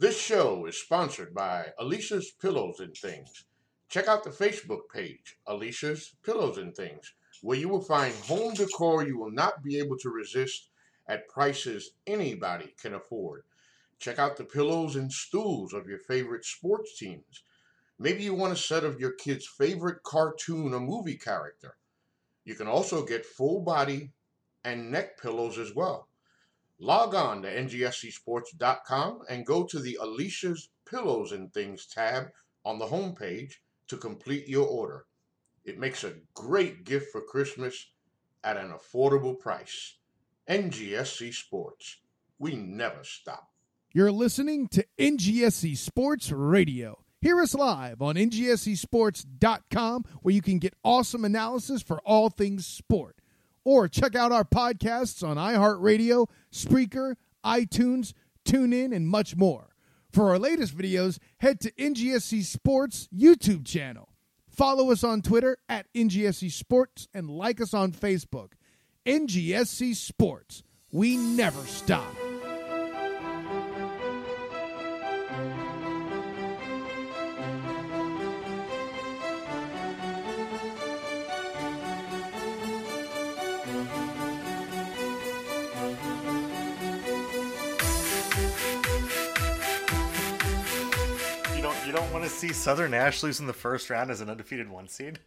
This show is sponsored by Alicia's Pillows and Things. Check out the Facebook page, Alicia's Pillows and Things, where you will find home decor you will not be able to resist at prices anybody can afford. Check out the pillows and stools of your favorite sports teams. Maybe you want a set of your kid's favorite cartoon or movie character. You can also get full body and neck pillows as well. Log on to ngscsports.com and go to the Alicia's Pillows and Things tab on the homepage to complete your order. It makes a great gift for Christmas at an affordable price. NGSC Sports. We never stop. You're listening to NGSC Sports Radio. Hear us live on ngscsports.com, where you can get awesome analysis for all things sport. Or check out our podcasts on iHeartRadio, Spreaker, iTunes, TuneIn, and much more. For our latest videos, head to NGSC Sports YouTube channel. Follow us on Twitter at NGSC Sports and like us on Facebook. NGSC Sports. We never stop. You don't want to see Southern Ash lose in the first round as an undefeated one seed?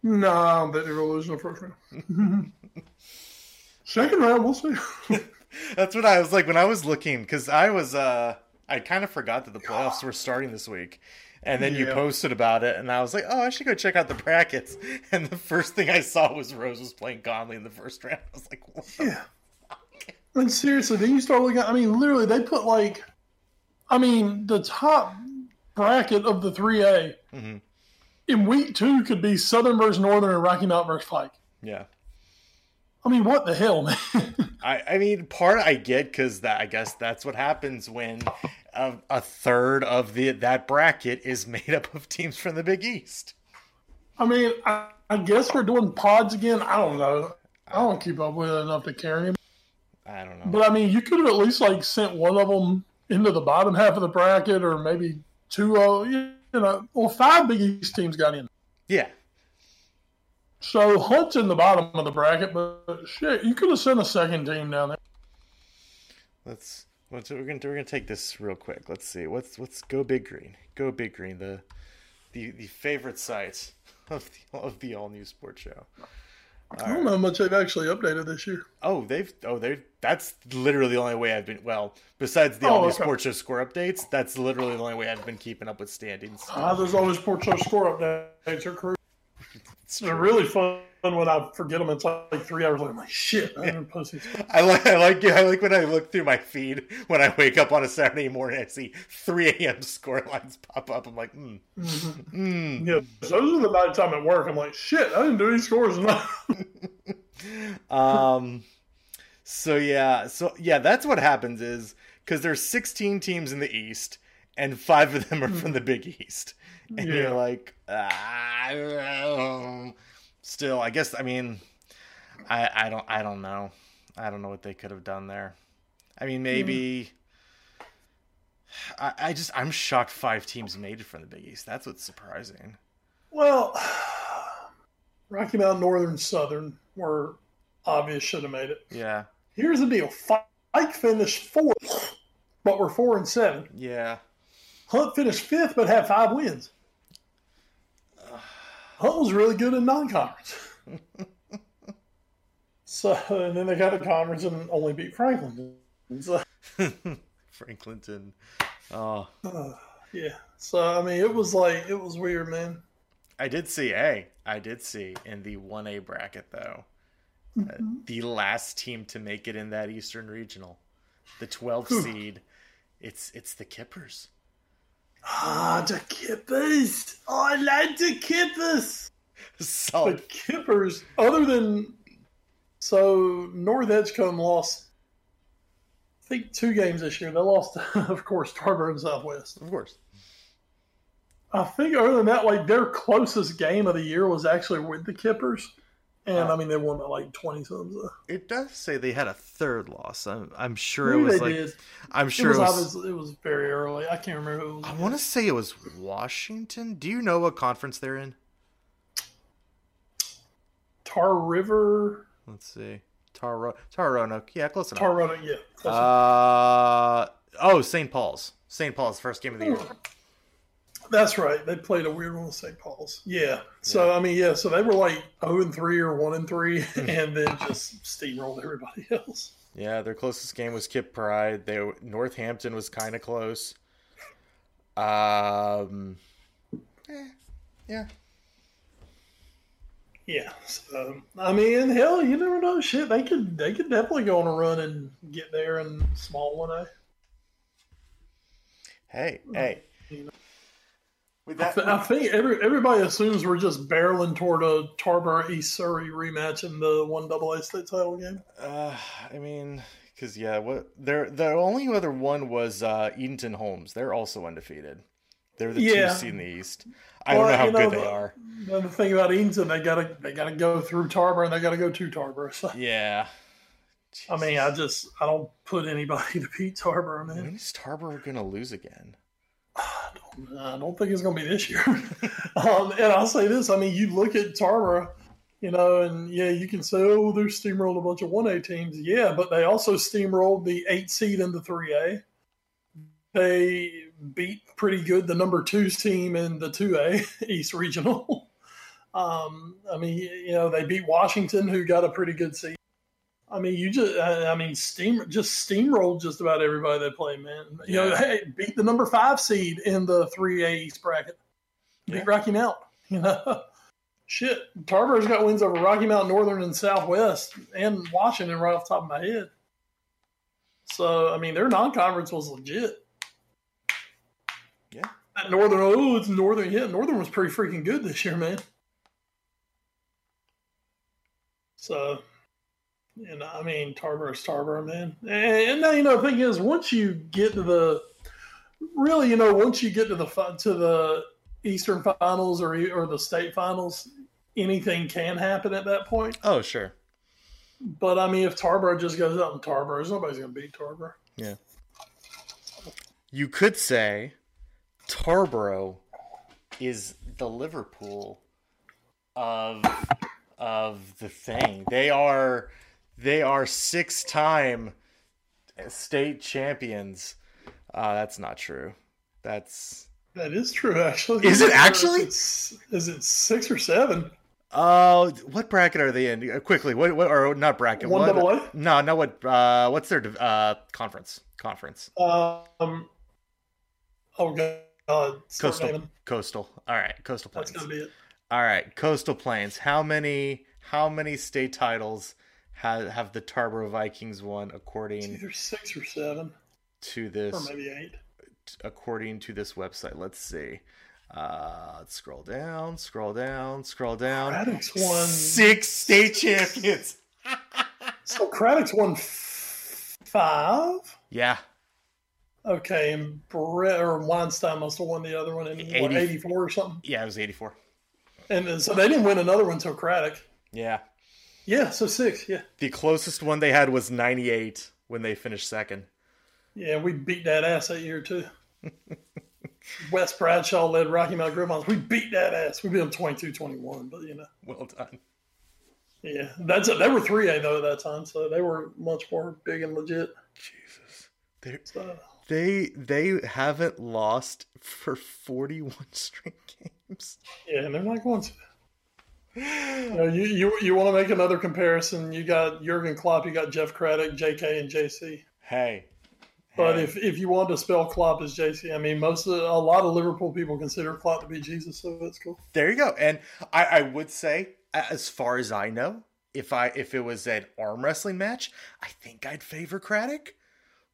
No, I don't bet they will lose in the first round. Second round, we'll see. That's what I was like when I was looking, because I was, I kind of forgot that the playoffs were starting this week. And then you posted about it, and I was like, oh, I should go check out the brackets. And the first thing I saw was Rose was playing Conley in the first round. I was like, what? Yeah. And seriously, then you start looking at, I mean, literally, they put, like, I mean, the top bracket of the 3A in week two could be Southern versus Northern and Rocky Mountain versus Pike. Yeah. I mean, what the hell, man? I mean, part I get, because I guess that's what happens when a third of that bracket is made up of teams from the Big East. I mean, I guess we're doing pods again. I don't know. I don't keep up with it enough to carry them. I don't know. But, I mean, you could have at least, like, sent one of them into the bottom half of the bracket or maybe two of them, you know. Well, five Big East teams got in. Yeah. So, Hunt's in the bottom of the bracket, but, shit, you could have sent a second team down there. We're gonna take this real quick. Let's see. Let's go Big Green. Go Big Green, the favorite site of the all-new sports show. I don't know how much they've actually updated this year. That's literally the only way I've been. Well, besides the only sports show score updates, that's literally the only way I've been keeping up with standings. There's always sports show score updates. They're really fun when I forget them. It's like 3 hours later. I'm like, shit, I haven't posted. I like when I look through my feed when I wake up on a Saturday morning. I see 3 a.m. score lines pop up. I'm like, Yeah, so this is the bad time at work. I'm like, shit, I didn't do any scores enough. So that's what happens is because there's 16 teams in the East and 5 of them are from the Big East, and you're like, still, I guess. I mean, I don't know. I don't know what they could have done there. I mean, maybe. I'm shocked 5 teams made it from the Big East. That's what's surprising. Well, Rocky Mountain, Northern, Southern were obvious should have made it. Yeah. Here's the deal: Fike finished 4th, but were 4-7. Yeah. Hunt finished 5th, but had 5 wins. Hunt was really good in non-conference. And then they got a conference and only beat Franklin. So. Franklinton. Oh. Yeah. So, I mean, it was weird, man. I did see in the 1A bracket, though, the last team to make it in that Eastern Regional, the 12 seed, it's the Kippers. The Kippers. I like the Kippers. Solid. The Kippers, other than... So, North Edgecombe lost, I think, 2 games this year. They lost, of course, Tarboro and Southwest. Of course. I think other than that, like, their closest game of the year was actually with the Kippers. And, I mean, they won by, like, 20-something. It does say they had a third loss. I'm sure it was, like... Did. I'm sure it was very early. I can't remember who it was. I want to say it was Washington. Do you know what conference they're in? Tar River? Let's see. Tar Roanoke. Yeah, close enough. Tar Roanoke, yeah. Close enough. St. Paul's. St. Paul's, first game of the year. That's right. They played a weird one with St. Paul's. Yeah. So, yeah. I mean, yeah. So they were like 0-3 or 1-3 and then just steamrolled everybody else. Yeah. Their closest game was Kip Pride. Northampton was kind of close. Yeah. Yeah. So, I mean, hell, you never know. Shit, they could definitely go on a run and get there in small 1A. Hey. You know. With that, I think everybody assumes we're just barreling toward a Tarboro East Surrey rematch in the 1AA state title game. I mean, because the only other one was Edenton Holmes. They're also undefeated. They're the 2 seed in the East. I don't know how good they are. The thing about Edenton, they gotta go through Tarboro and they gotta go to Tarboro. So. Yeah. Jeez. I mean, I don't put anybody to beat Tarboro, man. When is Tarboro gonna lose again? I don't think it's going to be this year. And I'll say this. I mean, you look at Tarboro, you know, and, yeah, you can say, oh, they're steamrolled a bunch of 1A teams. Yeah, but they also steamrolled the 8 seed in the 3A. They beat pretty good the number 2 team in the 2A East Regional. I mean, you know, they beat Washington, who got a pretty good seed. I mean, steamrolled just about everybody they play, man. You know, hey, beat the number 5 seed in the 3A East bracket. Beat Rocky Mount. You know, shit. Tarboro's got wins over Rocky Mount, Northern, and Southwest, and Washington right off the top of my head. So, I mean, their non-conference was legit. Yeah. That Northern, Northern. Yeah, Northern was pretty freaking good this year, man. So. And I mean, Tarboro's Tarboro, man. And now, you know, the thing is, once you get to the Eastern Finals or the State Finals, anything can happen at that point. Oh, sure. But I mean, if Tarboro just goes out and Tarboro's, nobody's going to beat Tarboro. Yeah. You could say Tarboro is the Liverpool of the thing. They are 6-time state champions. That's not true. That is true, actually. Is it actually? Is it 6 or 7? Oh, what bracket are they in? Quickly, what or not bracket? 1AA? No, not what. What's their conference? Coastal. All right, Coastal Plains. That's gonna be it. All right, Coastal Plains. How many state titles? Have the Tarboro Vikings won according... It's either 6 or 7. To this... Or maybe 8. According to this website. Let's see. Let's scroll down. Craddock's won... 6 state champions! So Craddock's won 5? Yeah. Okay, and Brett or Weinstein must have won the other one in 84 or something? Yeah, it was 84. And so they didn't win another one until Craddock. Yeah. Yeah, so 6, yeah. The closest one they had was 98 when they finished second. Yeah, we beat that ass that year, too. Wes Bradshaw led Rocky Mount Grandmas. We beat that ass. We beat them 22-21, but, you know. Well done. Yeah, they were 3A, though, at that time, so they were much more big and legit. Jesus. They haven't lost for 41 straight games. Yeah, and they're not going to. You want to make another comparison? You got Jurgen Klopp, you got Jeff Craddock, J.K. and J.C. Hey, but if you want to spell Klopp as J.C., I mean, a lot of Liverpool people consider Klopp to be Jesus, so that's cool. There you go. And I would say, as far as I know, if it was an arm wrestling match, I think I'd favor Craddock.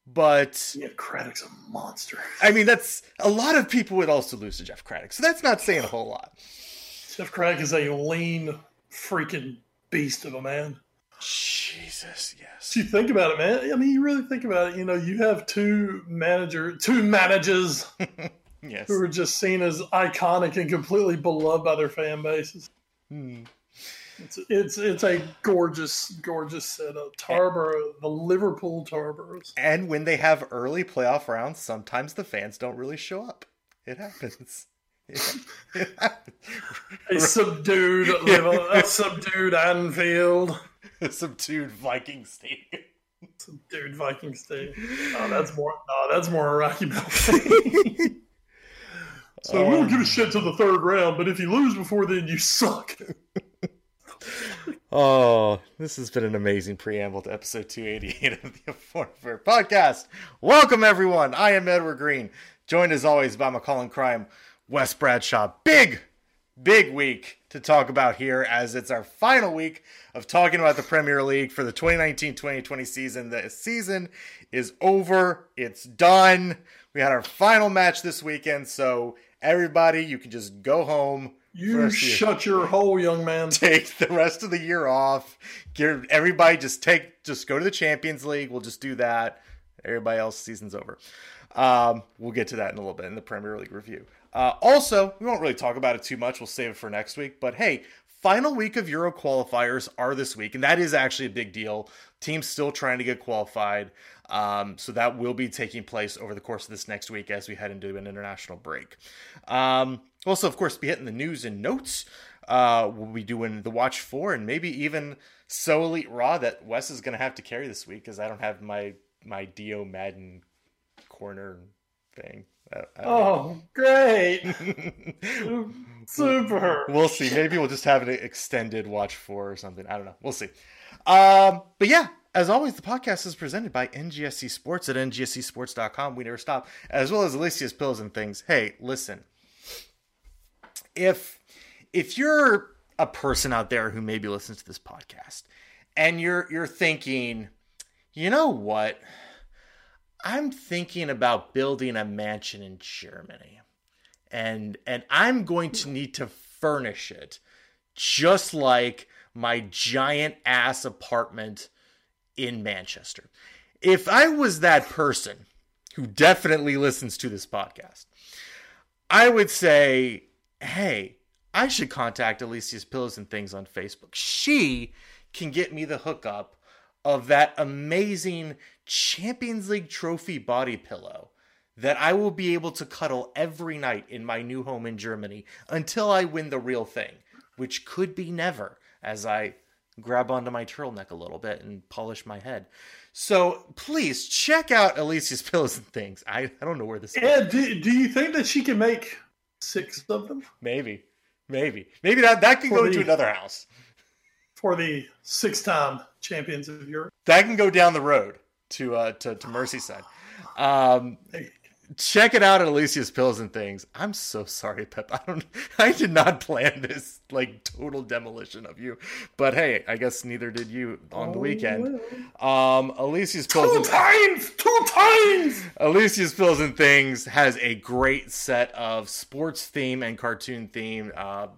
But yeah, Craddock's a monster. I mean, that's a lot of people would also lose to Jeff Craddock, so that's not saying a whole lot. Jeff Craddock is a lean, freaking beast of a man. Jesus, yes. You think about it, man. I mean, you really think about it. You know, you have two managers yes. who are just seen as iconic and completely beloved by their fan bases. It's a gorgeous setup. Tarboro, the Liverpool Tarboros. And when they have early playoff rounds, sometimes the fans don't really show up. It happens. A subdued Anfield. A subdued Viking Stadium. Subdued Viking Stadium. Oh, that's more Iraqi Belfast. So we don't give a shit till the third round, but if you lose before then, you suck. Oh, this has been an amazing preamble to episode 288 of the Affordable Podcast. Welcome, everyone. I am Edward Green, joined as always by McCollin Crime, Wes Bradshaw. Big week to talk about here, as it's our final week of talking about the Premier League for the 2019-2020 season. The season is over. It's done. We had our final match this weekend, so everybody, you can just go home. You shut your hole, young man. Take the rest of the year off. Everybody just go to the Champions League. We'll just do that. Everybody else's season's over. We'll get to that in a little bit in the Premier League review. Also, we won't really talk about it too much. We'll save it for next week. But hey, final week of Euro qualifiers are this week, and that is actually a big deal. Teams still trying to get qualified. So that will be taking place over the course of this next week as we head into an international break. Also, of course, be hitting the news and notes. We'll be doing the Watch 4 and maybe even So Elite Raw that Wes is going to have to carry this week because I don't have my Dio Madden corner thing. I don't know. Great. Super. We'll see. Maybe we'll just have an extended Watch 4 or something. I don't know. We'll see. But yeah. As always, the podcast is presented by NGSC Sports at ngscsports.com. We never stop, as well as Alicia's Pillows and Things. Hey, listen, if you're a person out there who maybe listens to this podcast and you're thinking, you know what? I'm thinking about building a mansion in Germany, and I'm going to need to furnish it just like my giant ass apartment in Manchester. If I was that person who definitely listens to this podcast, I would say, hey, I should contact Alicia's Pillows and Things on Facebook. She can get me the hookup of that amazing Champions League trophy body pillow that I will be able to cuddle every night in my new home in Germany until I win the real thing, which could be never, as I grab onto my turtleneck a little bit and polish my head. So please check out Alicia's Pillows and Things. I don't know where this is. Do you think that she can make 6 of them? Maybe that can go into another house. For the 6-time champions of Europe. That can go down the road to Merseyside. Check it out at Alicia's Pillows and Things. I'm so sorry, Pep. I did not plan this like total demolition of you, but hey, I guess neither did you on the weekend. Well. Alicia's Pillows two times. Alicia's Pillows and Things has a great set of sports theme and cartoon theme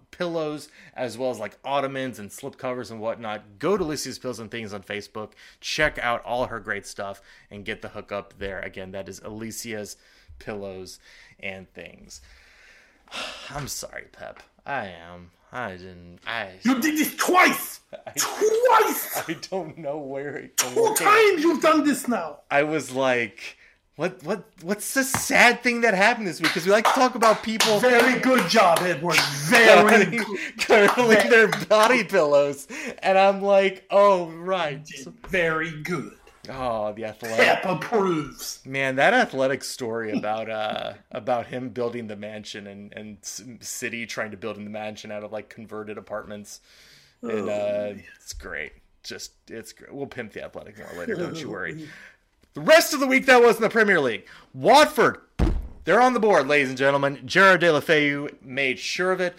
pillows, as well as like ottomans and slip covers and whatnot. Go to Alicia's Pillows and Things on Facebook. Check out all her great stuff and get the hookup there. Again, that is Alicia's Pillows and Things. I'm sorry, Pep. I am. You did this twice! Twice! I don't know where it came from. 2 times you've done this now! I was like, what's the sad thing that happened this week? Because we like to talk about people... Very good job, Edward. Very good. Curling their body pillows. And I'm like, oh, right. Very good. Oh, the Athletic. Pep approves. Man, that Athletic story about him building the mansion and City trying to build in the mansion out of like converted apartments. And it's great. It's great. We'll pimp the Athletic more later, don't you worry. The rest of the week that was in the Premier League. Watford, they're on the board, ladies and gentlemen. Gerard de la Feu made sure of it.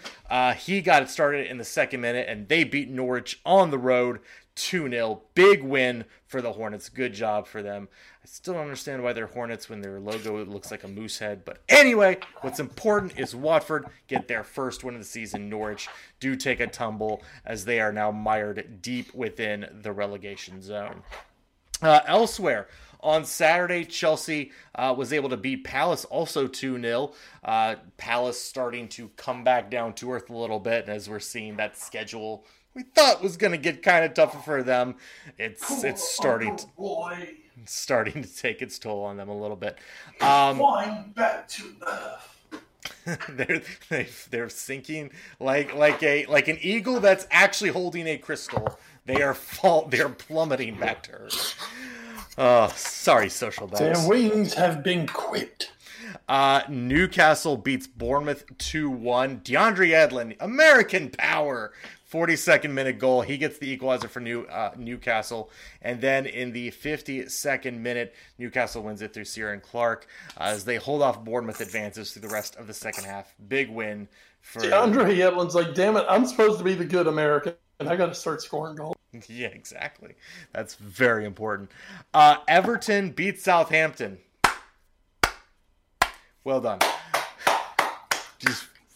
He got it started in the second minute, and they beat Norwich on the road 2-0. Big win for the Hornets. Good job for them. I still don't understand why they're Hornets when their logo looks like a moose head. But anyway, what's important is Watford get their first win of the season. Norwich do take a tumble as they are now mired deep within the relegation zone. Elsewhere, on Saturday, Chelsea was able to beat Palace also 2-0. Palace starting to come back down to earth a little bit as we're seeing that schedule we thought was going to get kind of tougher for them. It's starting to take its toll on them a little bit. Back to earth. they're sinking like an eagle that's actually holding a crystal. They're plummeting back to earth. Oh, sorry, social dice. Their wings have been clipped. Newcastle beats Bournemouth 2-1. DeAndre Edlin, American power, 42nd minute goal. He gets the equalizer for Newcastle. And then in the 52nd minute, Newcastle wins it through Ciaran Clark as they hold off Bournemouth advances through the rest of the second half. Big win for DeAndre Edlin's like, damn it, I'm supposed to be the good American, and I got to start scoring goals. Yeah, exactly. That's very important. Everton beats Southampton. Well done.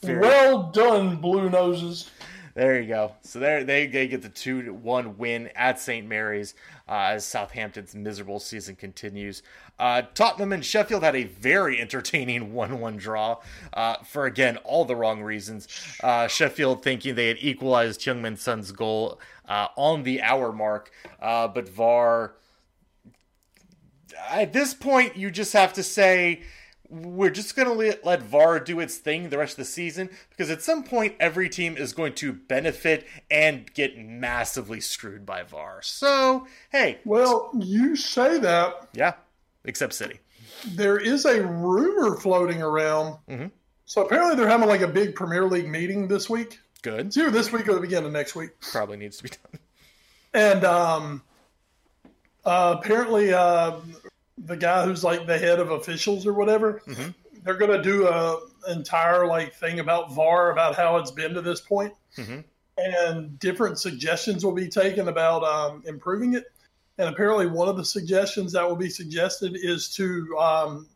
Well done, Blue Noses. There you go. So they get the 2-1 win at St. Mary's as Southampton's miserable season continues. Tottenham and Sheffield had a very entertaining 1-1 draw for, again, all the wrong reasons. Sheffield thinking they had equalized Heung-min Son's goal on the hour mark, but VAR... At this point, you just have to say... We're just going to let VAR do its thing the rest of the season, because at some point every team is going to benefit and get massively screwed by VAR. So, hey. Well, you say that. Yeah, except City. There is a rumor floating around. Mm-hmm. So apparently they're having like a big Premier League meeting this week. Good. It's either this week or the beginning of next week. Probably needs to be done. And apparently... the guy who's like the head of officials or whatever, mm-hmm. they're going to do a entire like thing about VAR, about how it's been to this point. Mm-hmm. And different suggestions will be taken about improving it. And apparently one of the suggestions that will be suggested is to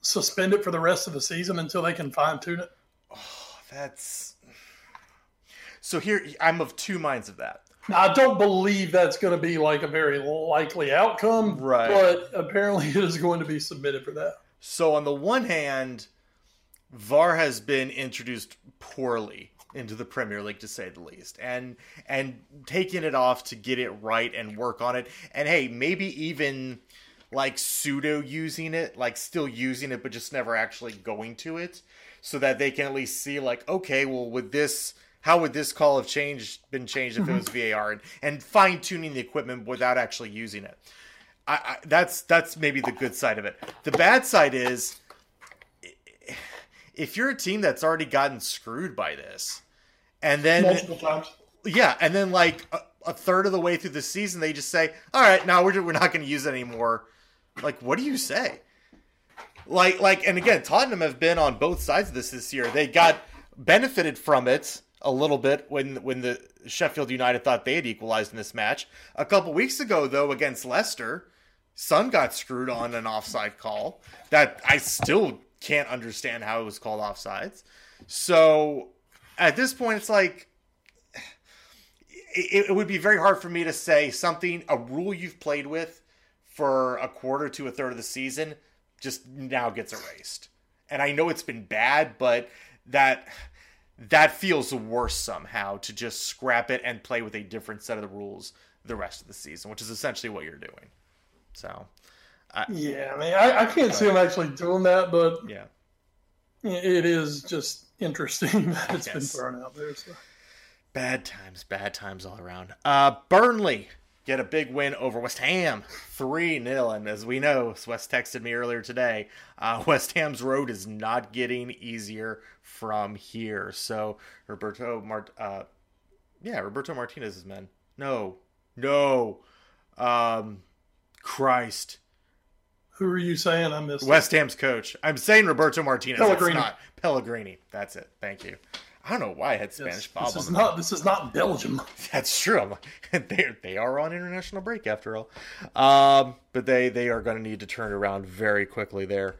suspend it for the rest of the season until they can fine tune it. Oh, that's so here. I'm of two minds of that. Now, I don't believe that's going to be like a very likely outcome, right? But apparently it is going to be submitted for that. So on the one hand, VAR has been introduced poorly into the Premier League, to say the least, and taking it off to get it right and work on it. And hey, maybe even like pseudo using it, like still using it, but just never actually going to it, so that they can at least see like, okay, well, with this... How would this call have been changed if mm-hmm. it was VAR and fine-tuning the equipment without actually using it? That's maybe the good side of it. The bad side is if you're a team that's already gotten screwed by this, and then multiple times. Yeah, and then like a third of the way through the season, they just say, "All right, now we're not going to use it anymore." Like, what do you say? Like, and again, Tottenham have been on both sides of this year. They got benefited from it a little bit when the Sheffield United thought they had equalized in this match. A couple weeks ago, though, against Leicester, Son got screwed on an offside call that I still can't understand how it was called offsides. So at this point, it's like it would be very hard for me to say something, a rule you've played with for a quarter to a third of the season just now gets erased. And I know it's been bad, but that feels worse somehow to just scrap it and play with a different set of the rules the rest of the season, which is essentially what you're doing. So, I can't see them actually doing that, but yeah, it is just interesting that it's been thrown out there. So. Bad times all around. Burnley get a big win over West Ham, 3-0. And as we know, Wes texted me earlier today, West Ham's road is not getting easier from here. So Roberto Martinez's men. No. Christ. Who are you saying? I missed West Ham's coach. I'm saying Roberto Martinez. Pellegrini. That's not Pellegrini. That's it. Thank you. I don't know why I had Spanish Bob. This is not Belgium. That's true. They are on international break after all. But they are going to need to turn around very quickly there.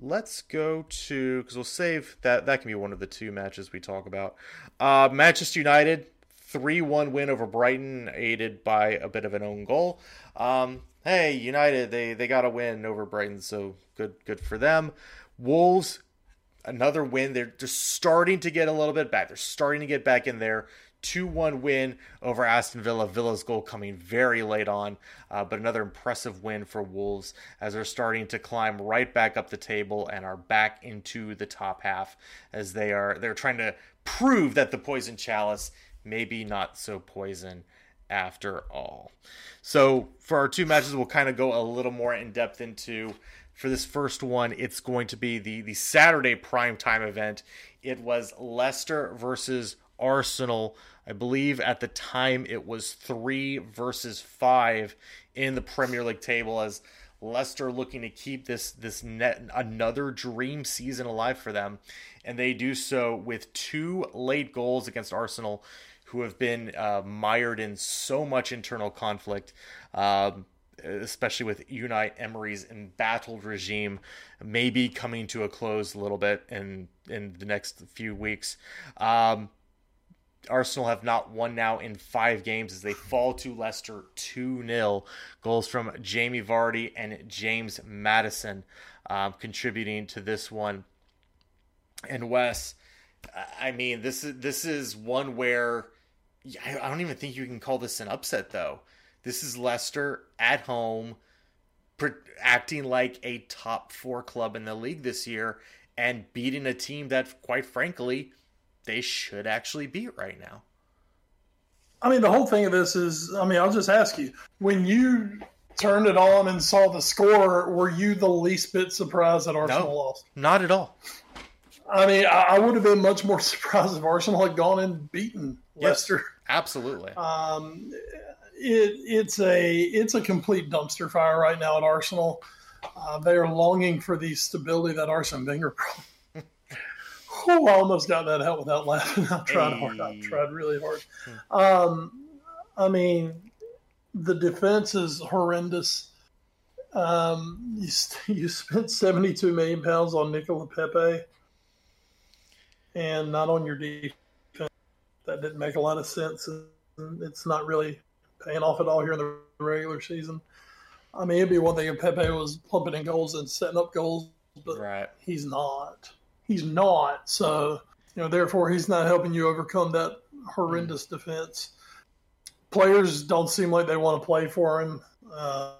Let's go to, because we'll save that. That can be one of the two matches we talk about. Manchester United, 3-1 win over Brighton, aided by a bit of an own goal. Hey, United, they got a win over Brighton, so good for them. Wolves, another win. They're just starting to get a little bit back. They're starting to get back in there. 2-1 win over Aston Villa. Villa's goal coming very late on, but another impressive win for Wolves as they're starting to climb right back up the table and are back into the top half as they're trying to prove that the poison chalice may be not so poison after all. So for our two matches, we'll kind of go a little more in depth into. For this first one, it's going to be the Saturday primetime event. It was Leicester versus Arsenal. I believe at the time it was 3-5 in the Premier League table as Leicester looking to keep another dream season alive for them. And they do so with two late goals against Arsenal, who have been mired in so much internal conflict, especially with Unai Emery's embattled regime maybe coming to a close a little bit in the next few weeks. Arsenal have not won now in 5 games as they fall to Leicester 2-0. Goals from Jamie Vardy and James Maddison contributing to this one. And Wes, I mean, this is one where I don't even think you can call this an upset, though. This is Leicester at home acting like a top 4 club in the league this year and beating a team that, quite frankly, they should actually beat right now. I mean, the whole thing of this is, I'll just ask you, when you turned it on and saw the score, were you the least bit surprised that Arsenal lost? Not at all. I mean, I would have been much more surprised if Arsenal had gone and beaten Leicester. Yes, absolutely. It's a complete dumpster fire right now at Arsenal. They are longing for the stability that Arsene Wenger brought. I almost got that out without laughing. I tried hard. I tried really hard. The defense is horrendous. You spent £72 million on Nicola Pepe and not on your defense. That didn't make a lot of sense. It's not really paying off at all here in the regular season. I mean, it'd be one thing if Pepe was plumping in goals and setting up goals, but he's not. He's not. So, therefore, he's not helping you overcome that horrendous defense. Players don't seem like they want to play for him. I've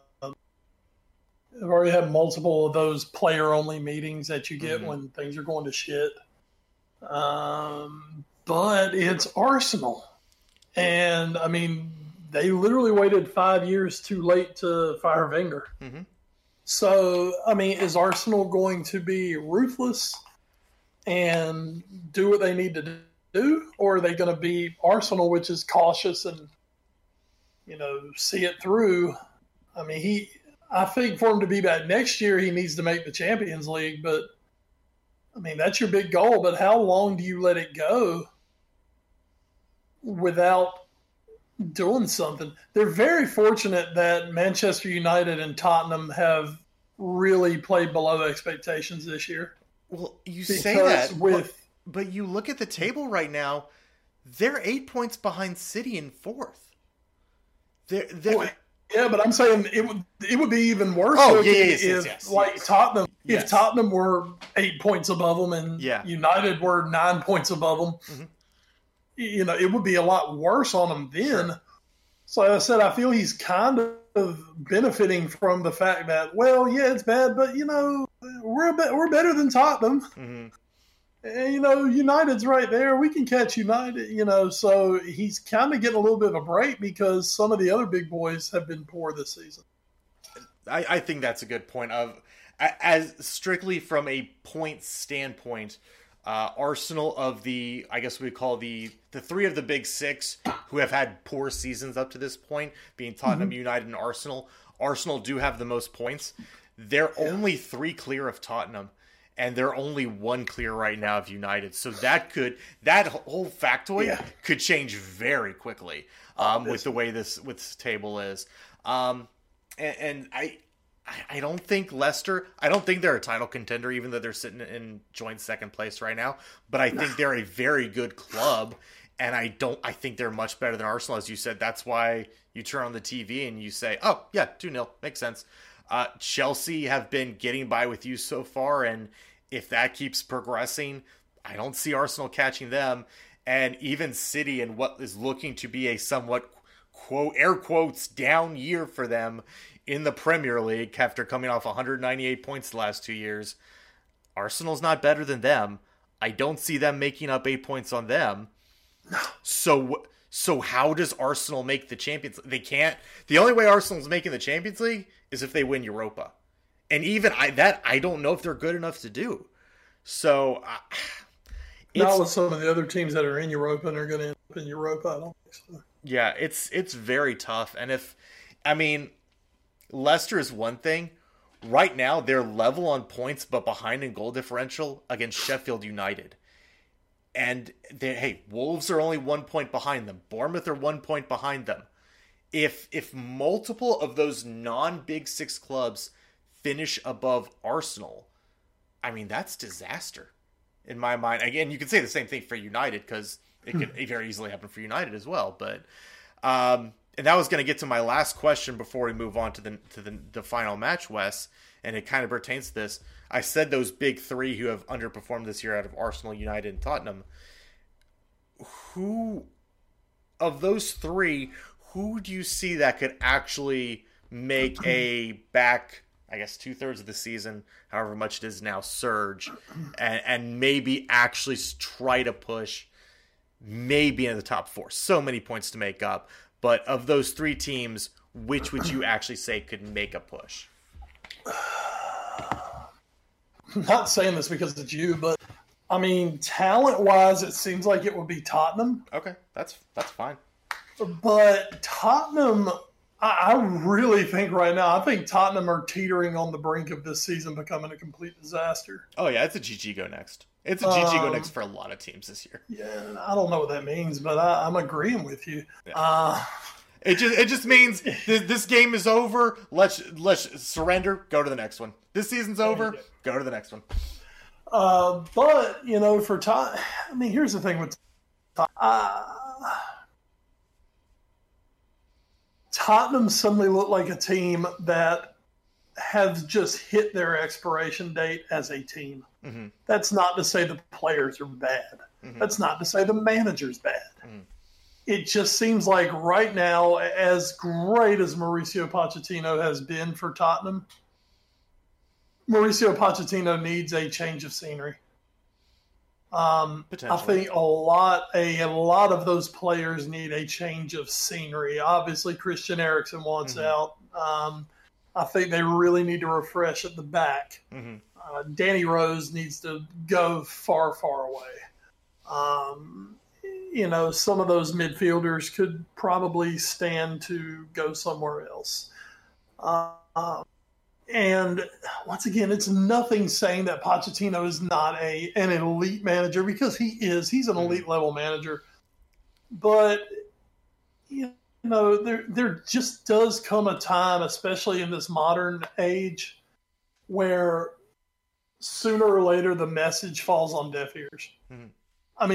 already had multiple of those player-only meetings that you get when things are going to shit. But it's Arsenal. And, they literally waited 5 years too late to fire Wenger. Mm-hmm. So, is Arsenal going to be ruthless and do what they need to do? Or are they going to be Arsenal, which is cautious and, see it through? I think for him to be back next year, he needs to make the Champions League. But, that's your big goal. But how long do you let it go without doing something? They're very fortunate that Manchester United and Tottenham have really played below expectations this year. Well, you say that, but you look at the table right now, they're 8 points behind City in fourth. Yeah, but I'm saying it would be even worse if Tottenham. Yes. If Tottenham were 8 points above them and United were 9 points above them, it would be a lot worse on him then. Sure. So like I said, I feel he's kind of benefiting from the fact that, it's bad, but, we're better than Tottenham. Mm-hmm. And, United's right there. We can catch United, So he's kind of getting a little bit of a break because some of the other big boys have been poor this season. I think that's a good point. As strictly from a point standpoint, Arsenal of the, I guess we call the three of the big six who have had poor seasons up to this point, being Tottenham, United, and Arsenal. Arsenal do have the most points. They're only 3 clear of Tottenham, and they're only 1 clear right now of United. So that whole factoid could change very quickly with the way this table is. I don't think Leicester, they're a title contender, even though they're sitting in joint second place right now. But I think they're a very good club, and I think they're much better than Arsenal. As you said, that's why you turn on the TV and you say, 2-0, makes sense. Chelsea have been getting by with you so far, and if that keeps progressing, I don't see Arsenal catching them. and even City in what is looking to be a somewhat, quote, air quotes, down year for them in the Premier League after coming off 198 points the last 2 years. Arsenal's not better than them. I don't see them making up 8 points on them. No. So how does Arsenal make the Champions League? They can't. The only way Arsenal's making the Champions League is if they win Europa. And even I don't know if they're good enough to do. So not with some of the other teams that are in Europa and are going to end up in Europa, I don't think so. Yeah, it's very tough. And Leicester is one thing. Right now, they're level on points, but behind in goal differential against Sheffield United. And, Wolves are only 1 point behind them. Bournemouth are 1 point behind them. If multiple of those non-Big Six clubs finish above Arsenal, that's disaster in my mind. Again, you can say the same thing for United because it could very easily happen for United as well. But and that was going to get to my last question before we move on to the final match, Wes. And it kind of pertains to this. I said those big three who have underperformed this year out of Arsenal, United, and Tottenham. Who of those three, who do you see that could actually make a two-thirds of the season, however much it is now, surge and maybe actually try to push maybe in the top four? So many points to make up. But of those three teams, which would you actually say could make a push? I'm not saying this because it's you, but talent-wise, it seems like it would be Tottenham. Okay, that's fine. But Tottenham, I really think right now, I think Tottenham are teetering on the brink of this season becoming a complete disaster. Oh yeah, it's a GG go next. It's a GG go next for a lot of teams this year. Yeah, I don't know what that means, but I'm agreeing with you. Yeah. It just means this game is over. Let's surrender. Go to the next one. This season's over. Go to the next one. But for Tottenham, here's the thing with Tottenham suddenly looked like a team that have just hit their expiration date as a team. Mm-hmm. That's not to say the players are bad. Mm-hmm. That's not to say the manager's bad. Mm-hmm. It just seems like right now, as great as Mauricio Pochettino has been for Tottenham, Mauricio Pochettino needs a change of scenery. I think a lot of those players need a change of scenery. Obviously, Christian Eriksen wants out. I think they really need to refresh at the back. Mm-hmm. Danny Rose needs to go far, far away. Some of those midfielders could probably stand to go somewhere else. And once again, it's nothing saying that Pochettino is not an elite manager, because he is. He's an elite level manager. But, there just does come a time, especially in this modern age, where sooner or later the message falls on deaf ears. Mm-hmm.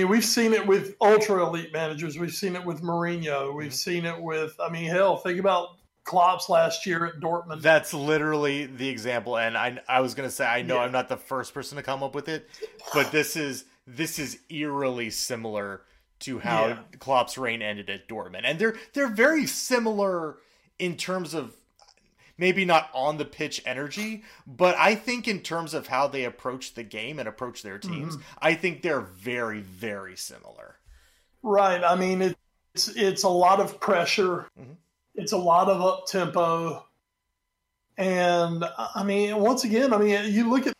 We've seen it with ultra-elite managers. We've seen it with Mourinho. We've seen it with, think about Klopp's last year at Dortmund. That's literally the example. And I was going to say, I know I'm not the first person to come up with it, but this is eerily similar to how Klopp's reign ended at Dortmund. And they're very similar in terms of maybe not on the pitch energy, but I think in terms of how they approach the game and approach their teams, I think they're very, very similar. Right. It's a lot of pressure. Mm-hmm. It's a lot of up tempo. And once again, you look at,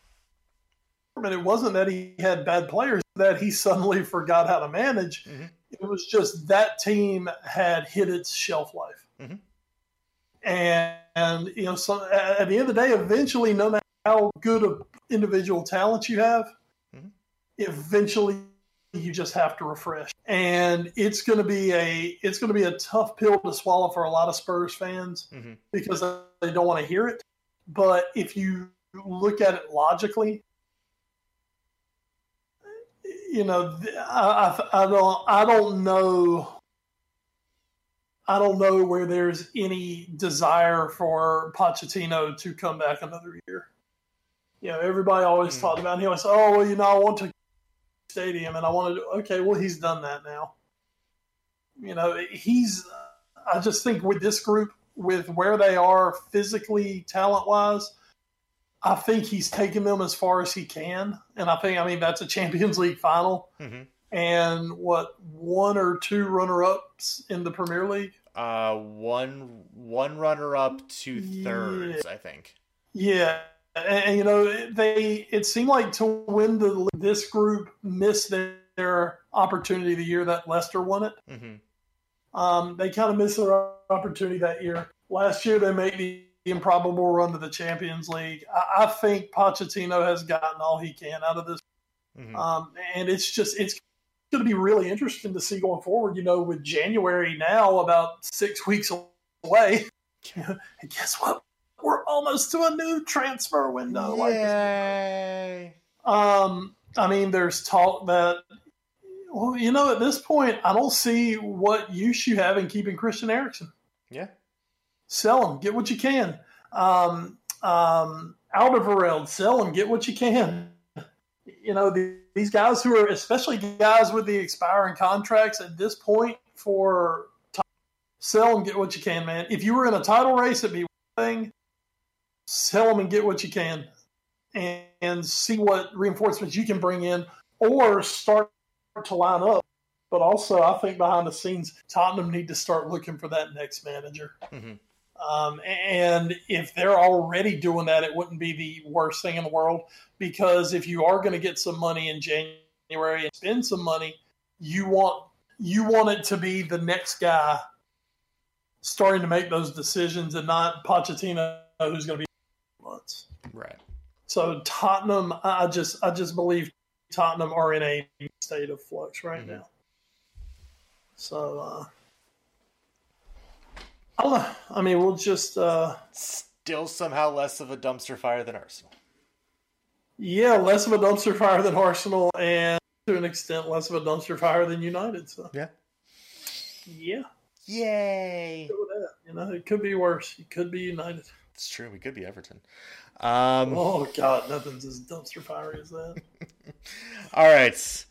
and it wasn't that he had bad players, that he suddenly forgot how to manage. Mm-hmm. It was just that team had hit its shelf life. Mm-hmm. And so at the end of the day, eventually, no matter how good of individual talent you have, eventually you just have to refresh. And it's going to be a tough pill to swallow for a lot of Spurs fans because they don't want to hear it. But if you look at it logically, I don't know where there's any desire for Pochettino to come back another year. Everybody always talked about him. He always said, I want to stadium, and I wanted to, okay, well, he's done that now. You know, he's, I just think with this group, with where they are physically, talent-wise, I think he's taken them as far as he can. And I think, I mean, that's a Champions League final. Mm-hmm. And what, one or two runner-ups in the Premier League? One runner-up, two thirds, I think. Yeah. And you know, it seemed like to win this group missed their opportunity the year that Leicester won it. Mm-hmm. They kind of missed their opportunity that year. Last year, they made the improbable run to the Champions League. I think Pochettino has gotten all he can out of this. Mm-hmm. And it's going to be really interesting to see going forward, you know, with January now about 6 weeks away. And guess what? We're almost to a new transfer window. Yay. I mean, there's talk that, well, you know, at this point, I don't see what use you have in keeping Christian Eriksen. Yeah. Sell him. Get what you can. Alderweireld, sell him. Get what you can. You know, these guys who are, especially guys with the expiring contracts at this point for sell them, get what you can, man. If you were in a title race, it'd be one thing. Sell them and get what you can and see what reinforcements you can bring in or start to line up. But also, I think behind the scenes, Tottenham need to start looking for that next manager. Mm-hmm. And if they're already doing that, it wouldn't be the worst thing in the world, because if you are going to get some money in January and spend some money, you want it to be the next guy starting to make those decisions and not Pochettino, who's going to be months. Right. So Tottenham, I just believe Tottenham are in a state of flux right now. So, I mean, we'll just... still somehow less of a dumpster fire than Arsenal. Yeah, less of a dumpster fire than Arsenal, and to an extent less of a dumpster fire than United. So. Yeah. Yeah. Yay. You know, it could be worse. It could be United. It's true. We could be Everton. Oh, God, nothing's as dumpster fire as that. All right.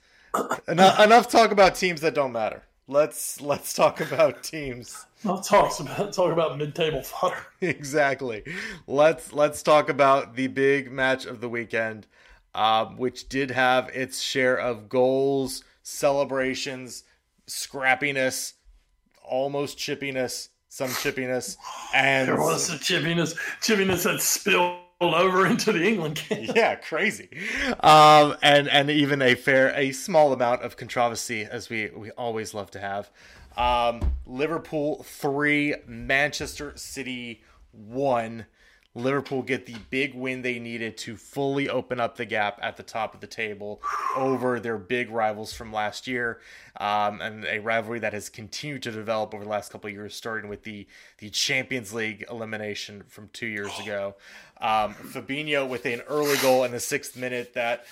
Enough talk about teams that don't matter. Let's talk about teams. I'll talk about mid-table fodder. Exactly. Let's talk about the big match of the weekend, which did have its share of goals, celebrations, scrappiness, almost chippiness, some chippiness, and there was some chippiness that spilled over into the England game. Yeah, crazy. And even a small amount of controversy, as we always love to have. Liverpool 3, Manchester City 1. Liverpool get the big win they needed to fully open up the gap at the top of the table over their big rivals from last year, and a rivalry that has continued to develop over the last couple of years, starting with the Champions League elimination from 2 years ago. Fabinho with an early goal in the 6th minute that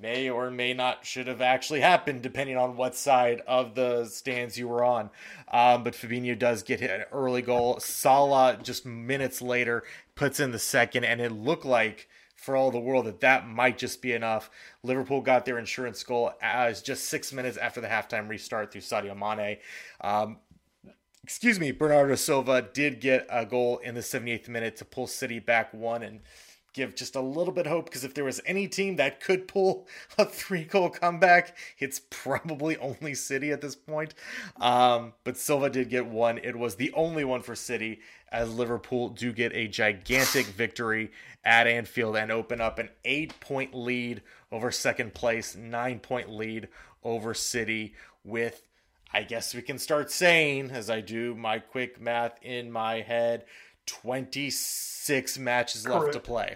may or may not should have actually happened, depending on what side of the stands you were on. But Fabinho does get an early goal. Salah, just minutes later, puts in the second, and it looked like, for all the world, that might just be enough. Liverpool got their insurance goal as just 6 minutes after the halftime restart through Sadio Mane. Bernardo Silva did get a goal in the 78th minute to pull City back one and give just a little bit of hope, because if there was any team that could pull a 3-goal comeback, it's probably only City at this point. But Silva did get one. It was the only one for City, as Liverpool do get a gigantic victory at Anfield and open up an 8-point lead over second place, 9-point lead over City with, I guess we can start saying, as I do my quick math in my head, 26 matches correct. Left to play.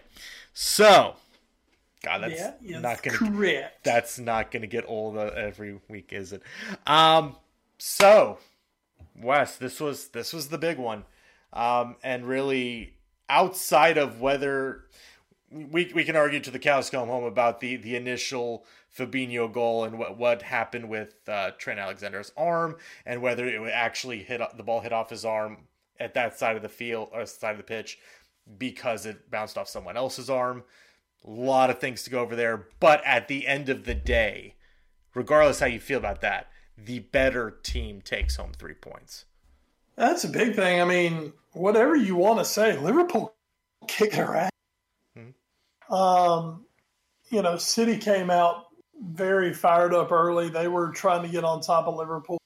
So, God, that's not going to get old every week, is it? So, Wes, this was the big one, and really outside of whether we can argue to the cows come home about the initial Fabinho goal and what happened with Trent Alexander's arm and whether it would actually hit off his arm at that side of the field or side of the pitch because it bounced off someone else's arm. A lot of things to go over there. But at the end of the day, regardless how you feel about that, the better team takes home 3 points. That's a big thing. I mean, whatever you want to say, Liverpool kicked their ass. Mm-hmm. You know, City came out very fired up early. They were trying to get on top of Liverpool.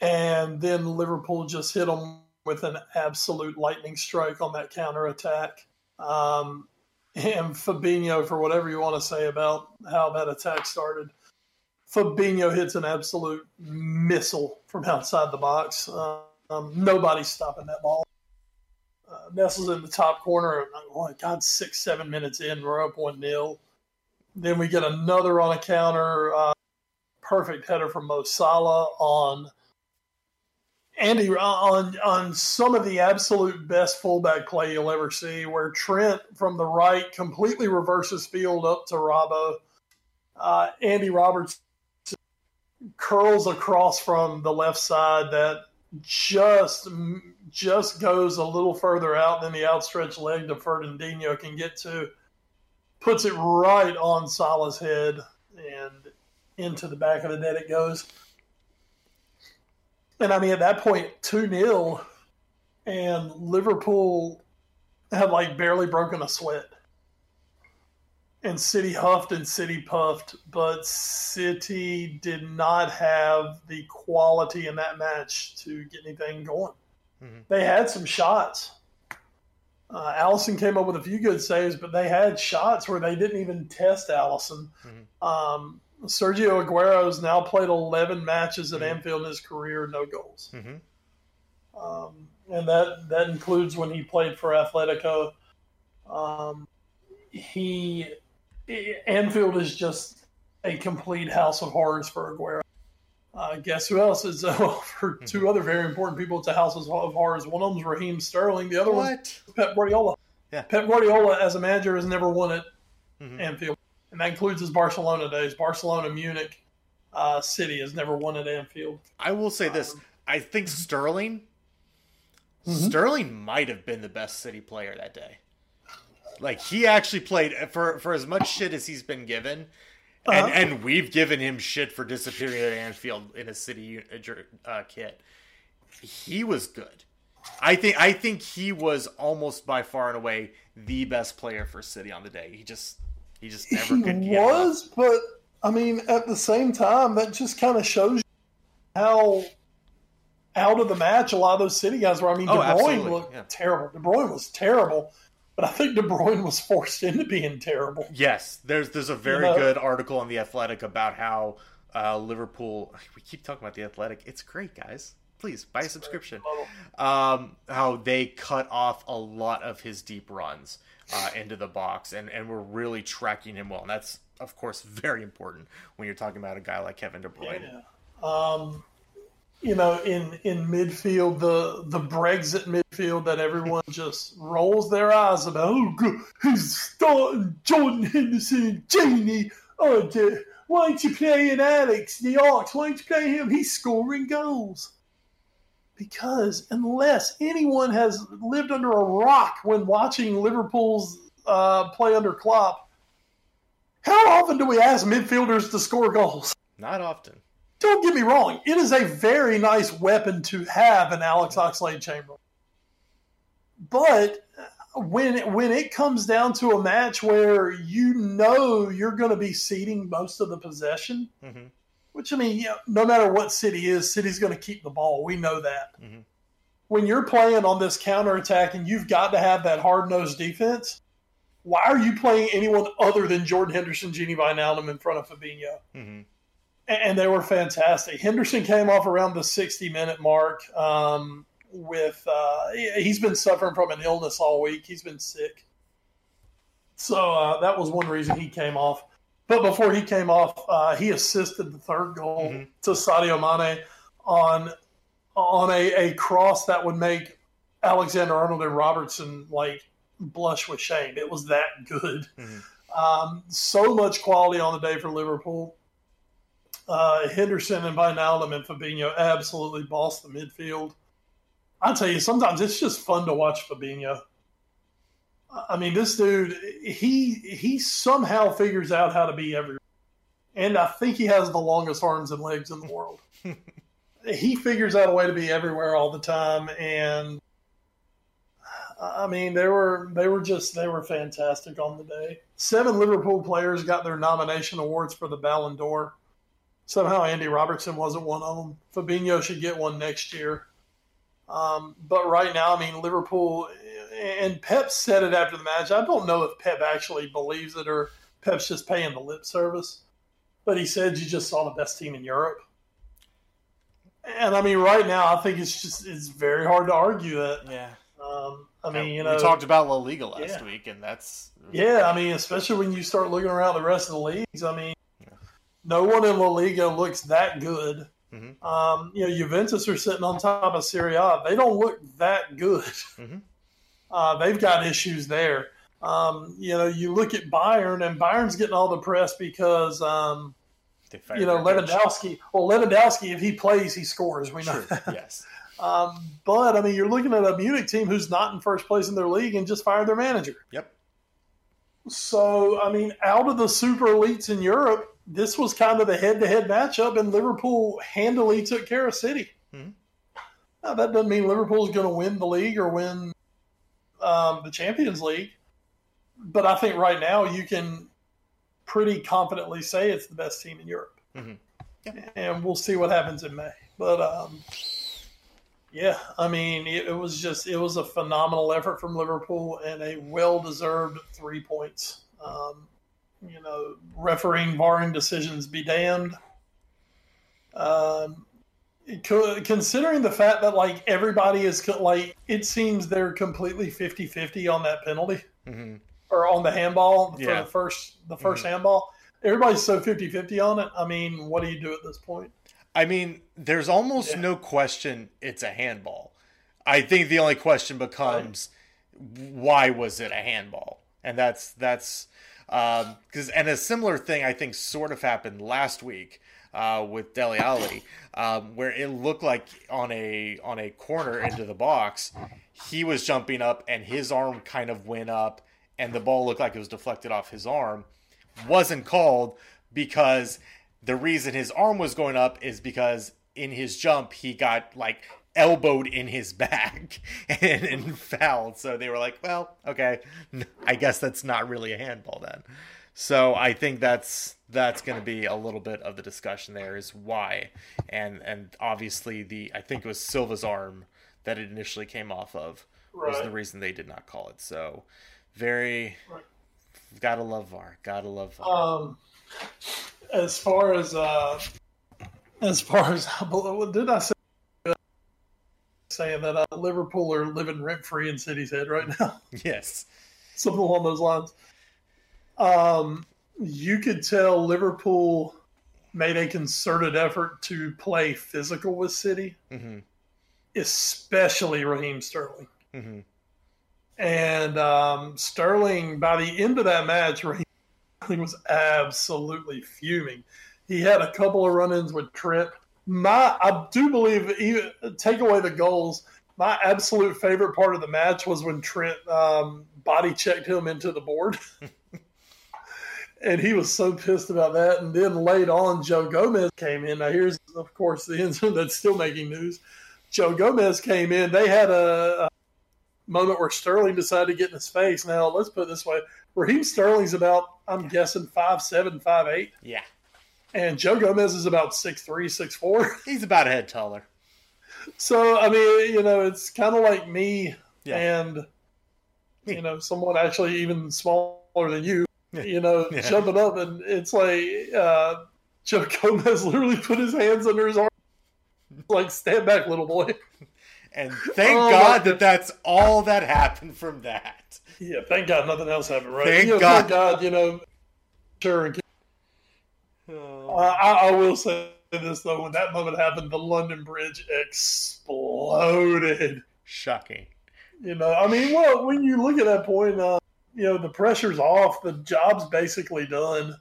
And then Liverpool just hit them with an absolute lightning strike on that counterattack. And Fabinho, for whatever you want to say about how that attack started, Fabinho hits an absolute missile from outside the box. Nobody's stopping that ball. Nestles in the top corner. Oh, my God, 6-7 minutes in, we're up 1-0. Then we get another on a counter. Perfect header from Mo Salah on Andy, on some of the absolute best fullback play you'll ever see, where Trent from the right completely reverses field up to Robbo. Andy Robertson curls across from the left side that just goes a little further out than the outstretched leg that Fernandinho can get to. Puts it right on Salah's head and into the back of the net it goes. And, I mean, at that point, 2-0, and Liverpool had, like, barely broken a sweat. And City huffed and City puffed, but City did not have the quality in that match to get anything going. Mm-hmm. They had some shots. Alisson came up with a few good saves, but they had shots where they didn't even test Alisson. Mm-hmm. Sergio Aguero's now played 11 matches at Anfield in his career, no goals. Mm-hmm. And that includes when he played for Atletico. Anfield is just a complete house of horrors for Aguero. Guess who else is for two other very important people? It's a house of horrors. One of them is Raheem Sterling. The other one is Pep Guardiola. Yeah. Pep Guardiola, as a manager, has never won at Anfield. And that includes his Barcelona days. Barcelona, Munich, City has never won at Anfield. I will say this. I think Sterling might have been the best City player that day. Like, he actually played for as much shit as he's been given. And we've given him shit for disappearing at Anfield in a City kit. He was good. I think he was almost by far and away the best player for City on the day. He just never could get was, up. But, I mean, at the same time, that just kind of shows you how out of the match a lot of those City guys were. I mean, De Bruyne looked terrible. De Bruyne was terrible, but I think De Bruyne was forced into being terrible. Yes, there's a very good article on The Athletic about how Liverpool – we keep talking about The Athletic. It's great, guys. Please, buy a subscription. How they cut off a lot of his deep runs into the box, and we're really tracking him well. And that's, of course, very important when you're talking about a guy like Kevin De Bruyne. Yeah. You know, in midfield, the Brexit midfield that everyone just rolls their eyes about, oh, God, he's starting Jordan Henderson, Genie, oh, dear. Why aren't you playing Alex, the Ox? Why aren't you playing him? He's scoring goals. Because unless anyone has lived under a rock when watching Liverpool's play under Klopp, how often do we ask midfielders to score goals? Not often. Don't get me wrong. It is a very nice weapon to have in Alex Oxlade-Chamberlain. But when it comes down to a match where you know you're going to be ceding most of the possession, mm-hmm. Which, I mean, yeah, no matter what City is, City's going to keep the ball. We know that. Mm-hmm. When you're playing on this counterattack and you've got to have that hard-nosed defense, why are you playing anyone other than Jordan Henderson, Gini Wijnaldum in front of Fabinho? Mm-hmm. And they were fantastic. Henderson came off around the 60-minute mark with he's been suffering from an illness all week. He's been sick. So that was one reason he came off. But before he came off, he assisted the third goal to Sadio Mane on a cross that would make Alexander-Arnold and Robertson like blush with shame. It was that good. Mm-hmm. So much quality on the day for Liverpool. Henderson and Wijnaldum and Fabinho absolutely bossed the midfield. I'll tell you, sometimes it's just fun to watch Fabinho. I mean, this dude, he somehow figures out how to be everywhere. And I think he has the longest arms and legs in the world. He figures out a way to be everywhere all the time. And I mean, they were fantastic on the day. 7 Liverpool players got their nomination awards for the Ballon d'Or. Somehow Andy Robertson wasn't one of them. Fabinho should get one next year. But right now, I mean, Liverpool, and Pep said it after the match. I don't know if Pep actually believes it or Pep's just paying the lip service. But he said you just saw the best team in Europe. And, I mean, right now, I think it's very hard to argue that. Yeah. I mean, and you know. We talked about La Liga last week, and that's. Yeah, I mean, especially when you start looking around the rest of the leagues. I mean, no one in La Liga looks that good. Mm-hmm. You know, Juventus are sitting on top of Serie A. They don't look that good. Mm-hmm. They've got issues there. You know, you look at Bayern, and Bayern's getting all the press because, you know, Lewandowski. Well, Lewandowski, if he plays, he scores. We know that. Yes. But, I mean, you're looking at a Munich team who's not in first place in their league and just fired their manager. Yep. So, I mean, out of the super elites in Europe, this was kind of a head-to-head matchup, and Liverpool handily took care of City. Mm-hmm. Now, that doesn't mean Liverpool's going to win the league or win the Champions League. But I think right now you can pretty confidently say it's the best team in Europe. Mm-hmm. Yeah. And we'll see what happens in May. But, yeah, I mean, it was a phenomenal effort from Liverpool and a well-deserved 3 points. You know, refereeing, barring decisions be damned. Considering the fact that, like, everybody is, like, it seems they're completely 50-50 on that penalty. Mm-hmm. Or on the handball for the first mm-hmm. handball. Everybody's so 50-50 on it. I mean, what do you do at this point? I mean, there's almost no question it's a handball. I think the only question becomes, why was it a handball? And that's because and a similar thing I think sort of happened last week with Dele Alli, where it looked like on a corner into the box, he was jumping up and his arm kind of went up. And the ball looked like it was deflected off his arm, wasn't called because the reason his arm was going up is because in his jump, he got like elbowed in his back and fouled. So they were like, well, okay, I guess that's not really a handball then. So I think that's going to be a little bit of the discussion there is why. And obviously I think it was Silva's arm that it initially came off of was the reason they did not call it. So very, gotta love VAR. As far as did I say saying that Liverpool are living rent free in City's head right now? Yes, something along those lines. You could tell Liverpool made a concerted effort to play physical with City, mm-hmm. especially Raheem Sterling. Mm-hmm. And Sterling, by the end of that match, Raheem was absolutely fuming. He had a couple of run-ins with Trent. I do believe, even take away the goals, my absolute favorite part of the match was when Trent body-checked him into the board. And he was so pissed about that. And then late on, Joe Gomez came in. Now here's, of course, the incident that's still making news. Joe Gomez came in. They had a moment where Sterling decided to get in his face. Now, let's put it this way. Raheem Sterling's about, I'm guessing, 5'7", 5'8". Yeah. And Joe Gomez is about 6'3", 6'4". He's about a head taller. So, I mean, you know, it's kind of like me and, you know, someone actually even smaller than you, you know, jumping up. And it's like Joe Gomez literally put his hands under his arm. Like, stand back, little boy. And thank God that's all that happened from that. Yeah, thank God nothing else happened, right? Thank God, you know. Sure. I will say this, though. When that moment happened, the London Bridge exploded. Shocking. You know, I mean, well, when you look at that point, you know, the pressure's off. The job's basically done.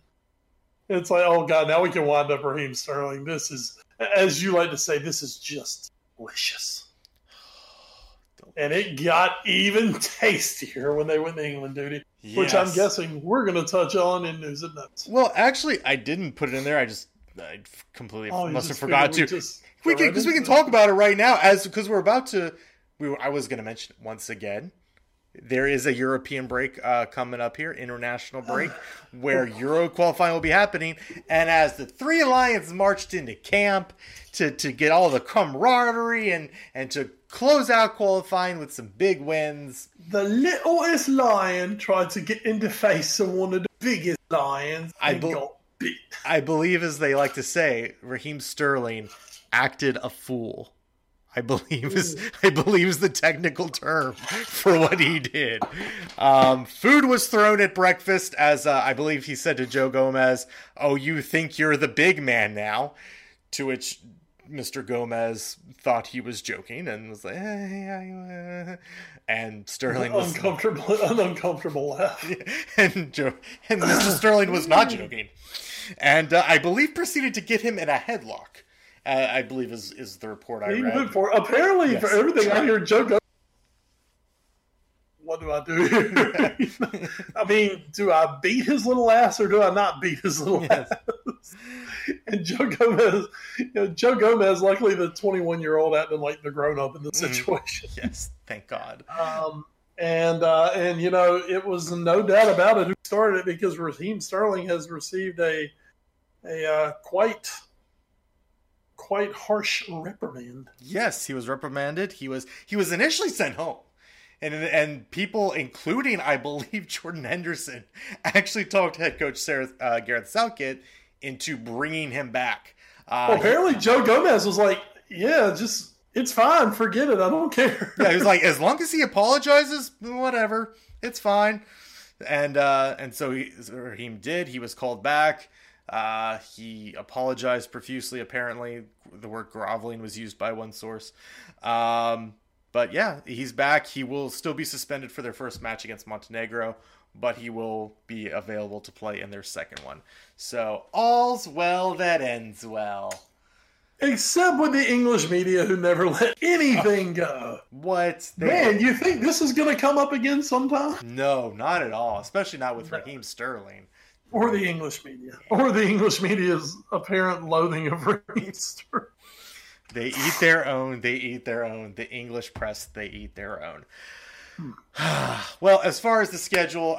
It's like, oh, God, now we can wind up Raheem Sterling. This is, as you like to say, this is just delicious. and it got even tastier when they went to England, dude. Yes. Which I'm guessing we're going to touch on in News and Notes. Well, actually, I didn't put it in there. I completely must have forgot to. Because we can talk about it right now, because we're about to. I was going to mention it once again. There is a European break coming up here, international break, where Euro qualifying will be happening. And as the three Lions marched into camp to get all the camaraderie and to close out qualifying with some big wins. The littlest lion tried to get into face of one of the biggest lions and got beat. I believe, as they like to say, Raheem Sterling acted a fool. I believe is the technical term for what he did. Food was thrown at breakfast, as I believe he said to Joe Gomez, "Oh, you think you're the big man now?" To which Mr. Gomez thought he was joking and was like, and Sterling was uncomfortable laugh, and Mr. Sterling was not joking, and I believe proceeded to get him in a headlock. I believe is the report I read. Apparently, yes. For everything I hear, Joe Gomez, what do I do? I mean, do I beat his little ass or do I not beat his little ass? And Joe Gomez, luckily the 21-year-old had been like the grown-up in the situation. Yes, thank God. And it was no doubt about it who started it, because Raheem Sterling has received a quite harsh reprimand. Yes, he was reprimanded. He was initially sent home, and people, including I believe Jordan Henderson, actually talked head coach Gareth Southgate into bringing him back. Apparently, Joe Gomez was like, "Yeah, just it's fine, forget it, I don't care." Yeah, he was like, as long as he apologizes, whatever, it's fine. And so Raheem did. He was called back. He apologized profusely. Apparently the word groveling was used by one source. But yeah, he's back. He will still be suspended for their first match against Montenegro, but he will be available to play in their second one. So all's well that ends well. Except with the English media, who never let anything go. What? Man, you think this is going to come up again sometime? No, not at all. Especially not with Raheem Sterling. Or the English media. Or the English media's apparent loathing of Raheem Sterling. They eat their own. The English press, they eat their own. Well, as far as the schedule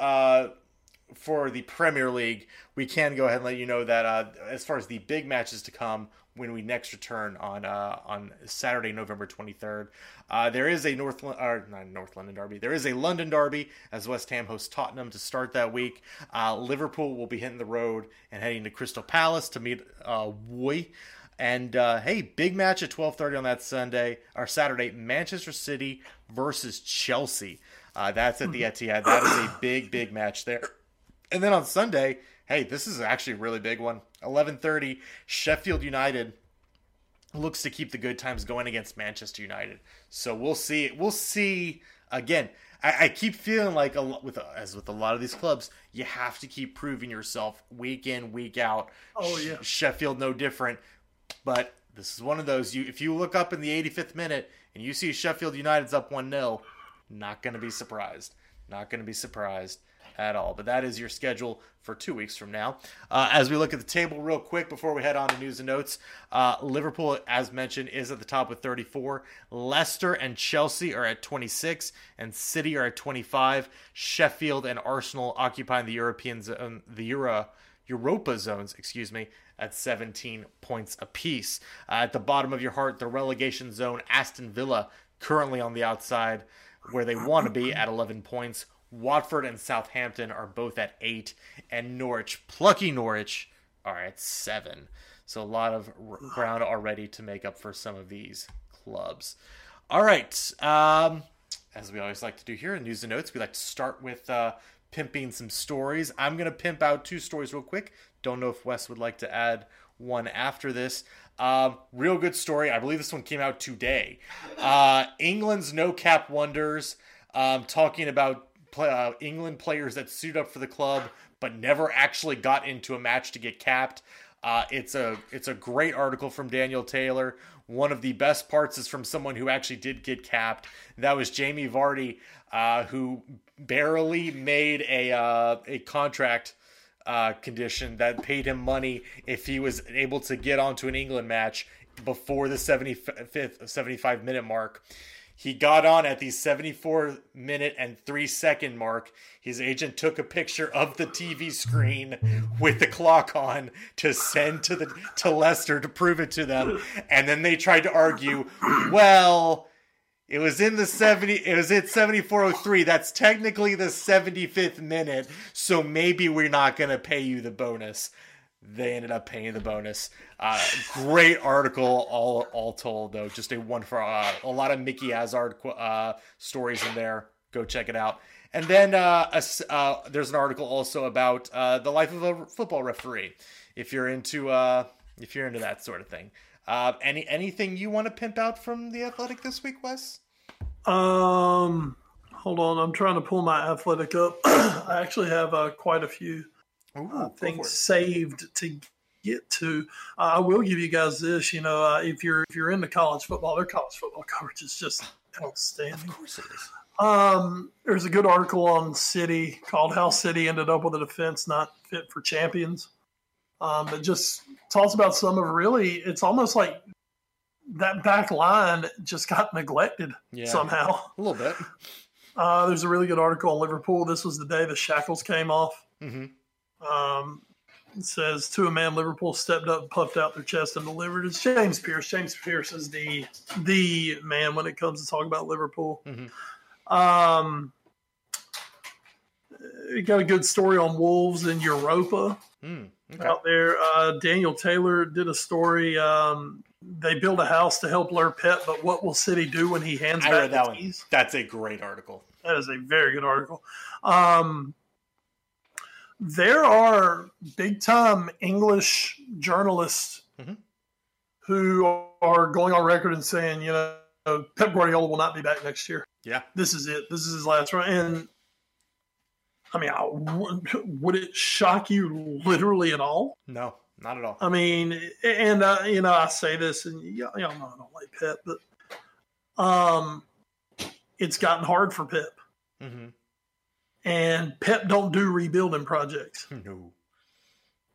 for the Premier League, we can go ahead and let you know that as far as the big matches to come, when we next return on Saturday, November 23rd. There is a not North London derby. There is a London derby as West Ham hosts Tottenham to start that week. Liverpool will be hitting the road and heading to Crystal Palace to meet Woy. And, hey, big match at 12:30 on that Saturday, Manchester City versus Chelsea. That's at the Etihad. That is a big, big match there. And then on Sunday, hey, this is actually a really big one. 11:30, Sheffield United looks to keep the good times going against Manchester United. So we'll see. We'll see. Again, I keep feeling like, as with a lot of these clubs, you have to keep proving yourself week in, week out. Oh, yeah. Sheffield no different. But this is one of those. If you look up in the 85th minute and you see Sheffield United's up 1-0, not going to be surprised. Not going to be surprised at all. But that is your schedule for 2 weeks from now. As we look at the table real quick before we head on to News and Notes, Liverpool, as mentioned, is at the top with 34. Leicester and Chelsea are at 26, and City are at 25. Sheffield and Arsenal occupying the Europa zones, at 17 points apiece. At the bottom of your heart, the relegation zone, Aston Villa currently on the outside where they want to be at 11 points. Watford and Southampton are both at 8, and Norwich, plucky Norwich, are at 7. So a lot of ground already to make up for some of these clubs. All right, as we always like to do here in News and Notes, we like to start with pimping some stories. I'm going to pimp out two stories real quick. Don't know if Wes would like to add one after this. Real good story. I believe this one came out today. England's no-cap wonders, talking about England players that suit up for the club but never actually got into a match to get capped. It's a great article from Daniel Taylor. One of the best parts is from someone who actually did get capped. That was Jamie Vardy, who barely made a contract condition that paid him money if he was able to get onto an England match before the 75 minute mark. He got on at the 74 minute and 3 second mark. His agent took a picture of the TV screen with the clock on to send to Leicester to prove it to them. And then they tried to argue, well, it was in the 70. It was at 74:03. That's technically the 75th minute. So maybe we're not going to pay you the bonus. They ended up paying the bonus. Great article, all told, though. Just a wonderful, a lot of Mickey Hazard stories in there. Go check it out. And then there's an article also about the life of a football referee. If you're into that sort of thing, anything you want to pimp out from The Athletic this week, Wes? Hold on, I'm trying to pull my Athletic up. I actually have quite a few. Things saved to get to. I will give you guys this. You know, if you're into college football, their college football coverage is just outstanding. Of course it is. There's a good article on City called "How City Ended Up with a Defense Not Fit for Champions." It just talks about some of really. It's almost like that back line just got neglected somehow. A little bit. There's a really good article on Liverpool. This was the day the shackles came off. Mm-hmm. It says, to a man, Liverpool stepped up, puffed out their chest, and delivered. It's James Pierce. James Pierce is the man when it comes to talking about Liverpool. Mm-hmm. You got a good story on Wolves in Europa out there. Daniel Taylor did a story. They build a house to help lure Pep, but what will City do when he hands back the keys? That's a great article. That is a very good article. There are big-time English journalists who are going on record and saying, you know, Pep Guardiola will not be back next year. Yeah. This is it. This is his last run. And, I mean, would it shock you literally at all? No, not at all. I mean, and, you know, I say this, and y'all know I don't like Pep, but it's gotten hard for Pep. Mm-hmm. And Pep don't do rebuilding projects. No.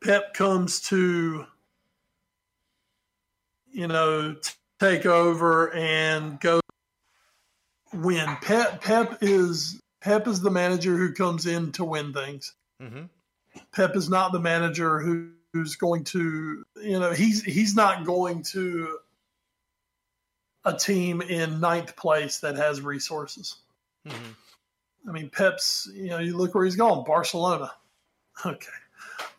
Pep comes to, you know, take over and go win. Pep is the manager who comes in to win things. Mm-hmm. Pep is not the manager who's going to, you know, he's not going to a team in ninth place that has resources. Mm-hmm. I mean, Pep's, you know, you look where he's gone, Barcelona. Okay.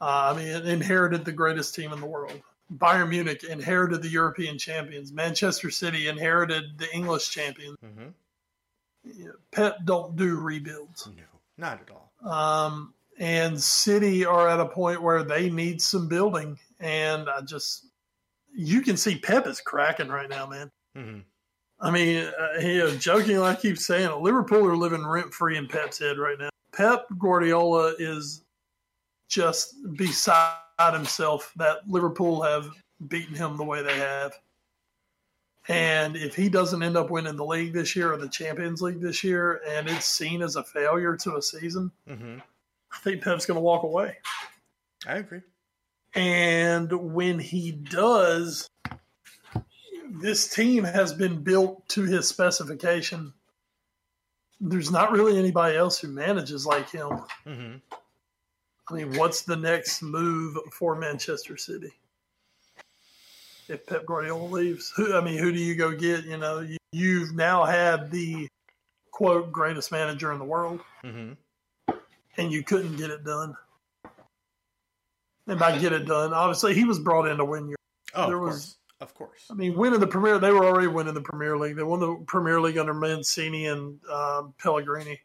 I mean, it inherited the greatest team in the world. Bayern Munich inherited the European champions. Manchester City inherited the English champions. Mm-hmm. You know, Pep don't do rebuilds. No, not at all. And City are at a point where they need some building. And you can see Pep is cracking right now, man. Mm-hmm. I mean, jokingly, I keep saying it. Liverpool are living rent-free in Pep's head right now. Pep Guardiola is just beside himself that Liverpool have beaten him the way they have. And if he doesn't end up winning the league this year or the Champions League this year and it's seen as a failure to a season, I think Pep's going to walk away. I agree. And when he does... This team has been built to his specification. There's not really anybody else who manages like him. Mm-hmm. I mean, what's the next move for Manchester City? If Pep Guardiola leaves, who do you go get? You know, you've now had the quote greatest manager in the world, and you couldn't get it done. And by get it done, obviously he was brought in to win Europe. Of course. I mean, winning the Premier, they were already winning the Premier League. They won the Premier League under Mancini and Pellegrini.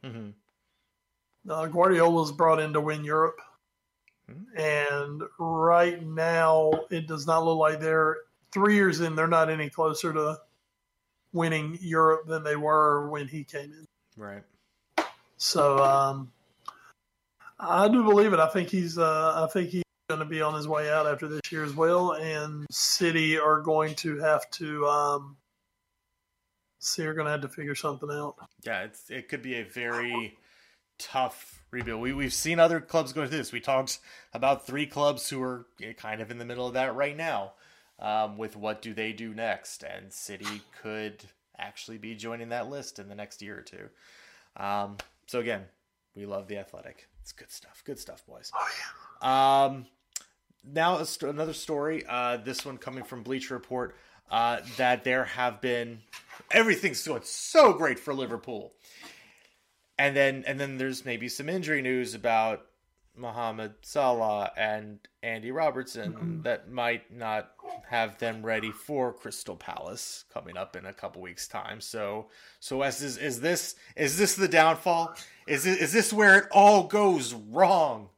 Guardiola's brought in to win Europe. And right now, it does not look like they're 3 years in. They're not any closer to winning Europe than they were when he came in. Right. So I do believe it. I think he's going to be on his way out after this year as well, and City are going to have to figure something out. Yeah, it could be a very tough rebuild. We've seen other clubs go through this. We talked about three clubs who are kind of in the middle of that right now with what do they do next, and City could actually be joining that list in the next year or two. So again, we love The Athletic. It's good stuff. Good stuff, boys. Oh, yeah. Now another story, this one coming from Bleacher Report, that there have been – everything's going so great for Liverpool. And then there's maybe some injury news about Mohamed Salah and Andy Robertson that might not have them ready for Crystal Palace coming up in a couple weeks' time. So Wes, is this the downfall? Is this where it all goes wrong?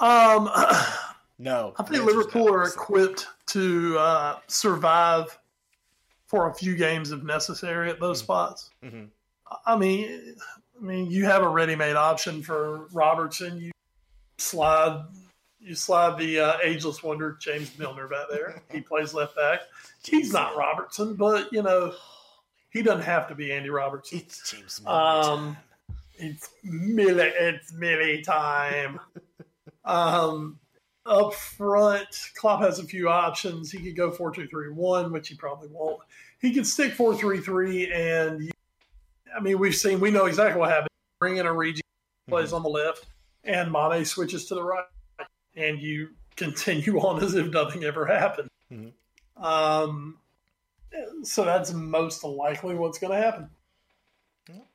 No. I think Liverpool are equipped to survive for a few games if necessary at those spots. Mm-hmm. I mean, you have a ready-made option for Robertson. You slide the ageless wonder James Milner back there. He plays left back. He's not Robertson, but he doesn't have to be Andy Robertson. It's James Milner. It's Millie time. Up front, Klopp has a few options. He could go 4-2-3-1, which he probably won't. He could stick 4-3-3 and. I mean, we know exactly what happened. Bring in Origi, plays on the left, and Mane switches to the right, and you continue on as if nothing ever happened. Mm-hmm. So that's most likely what's going to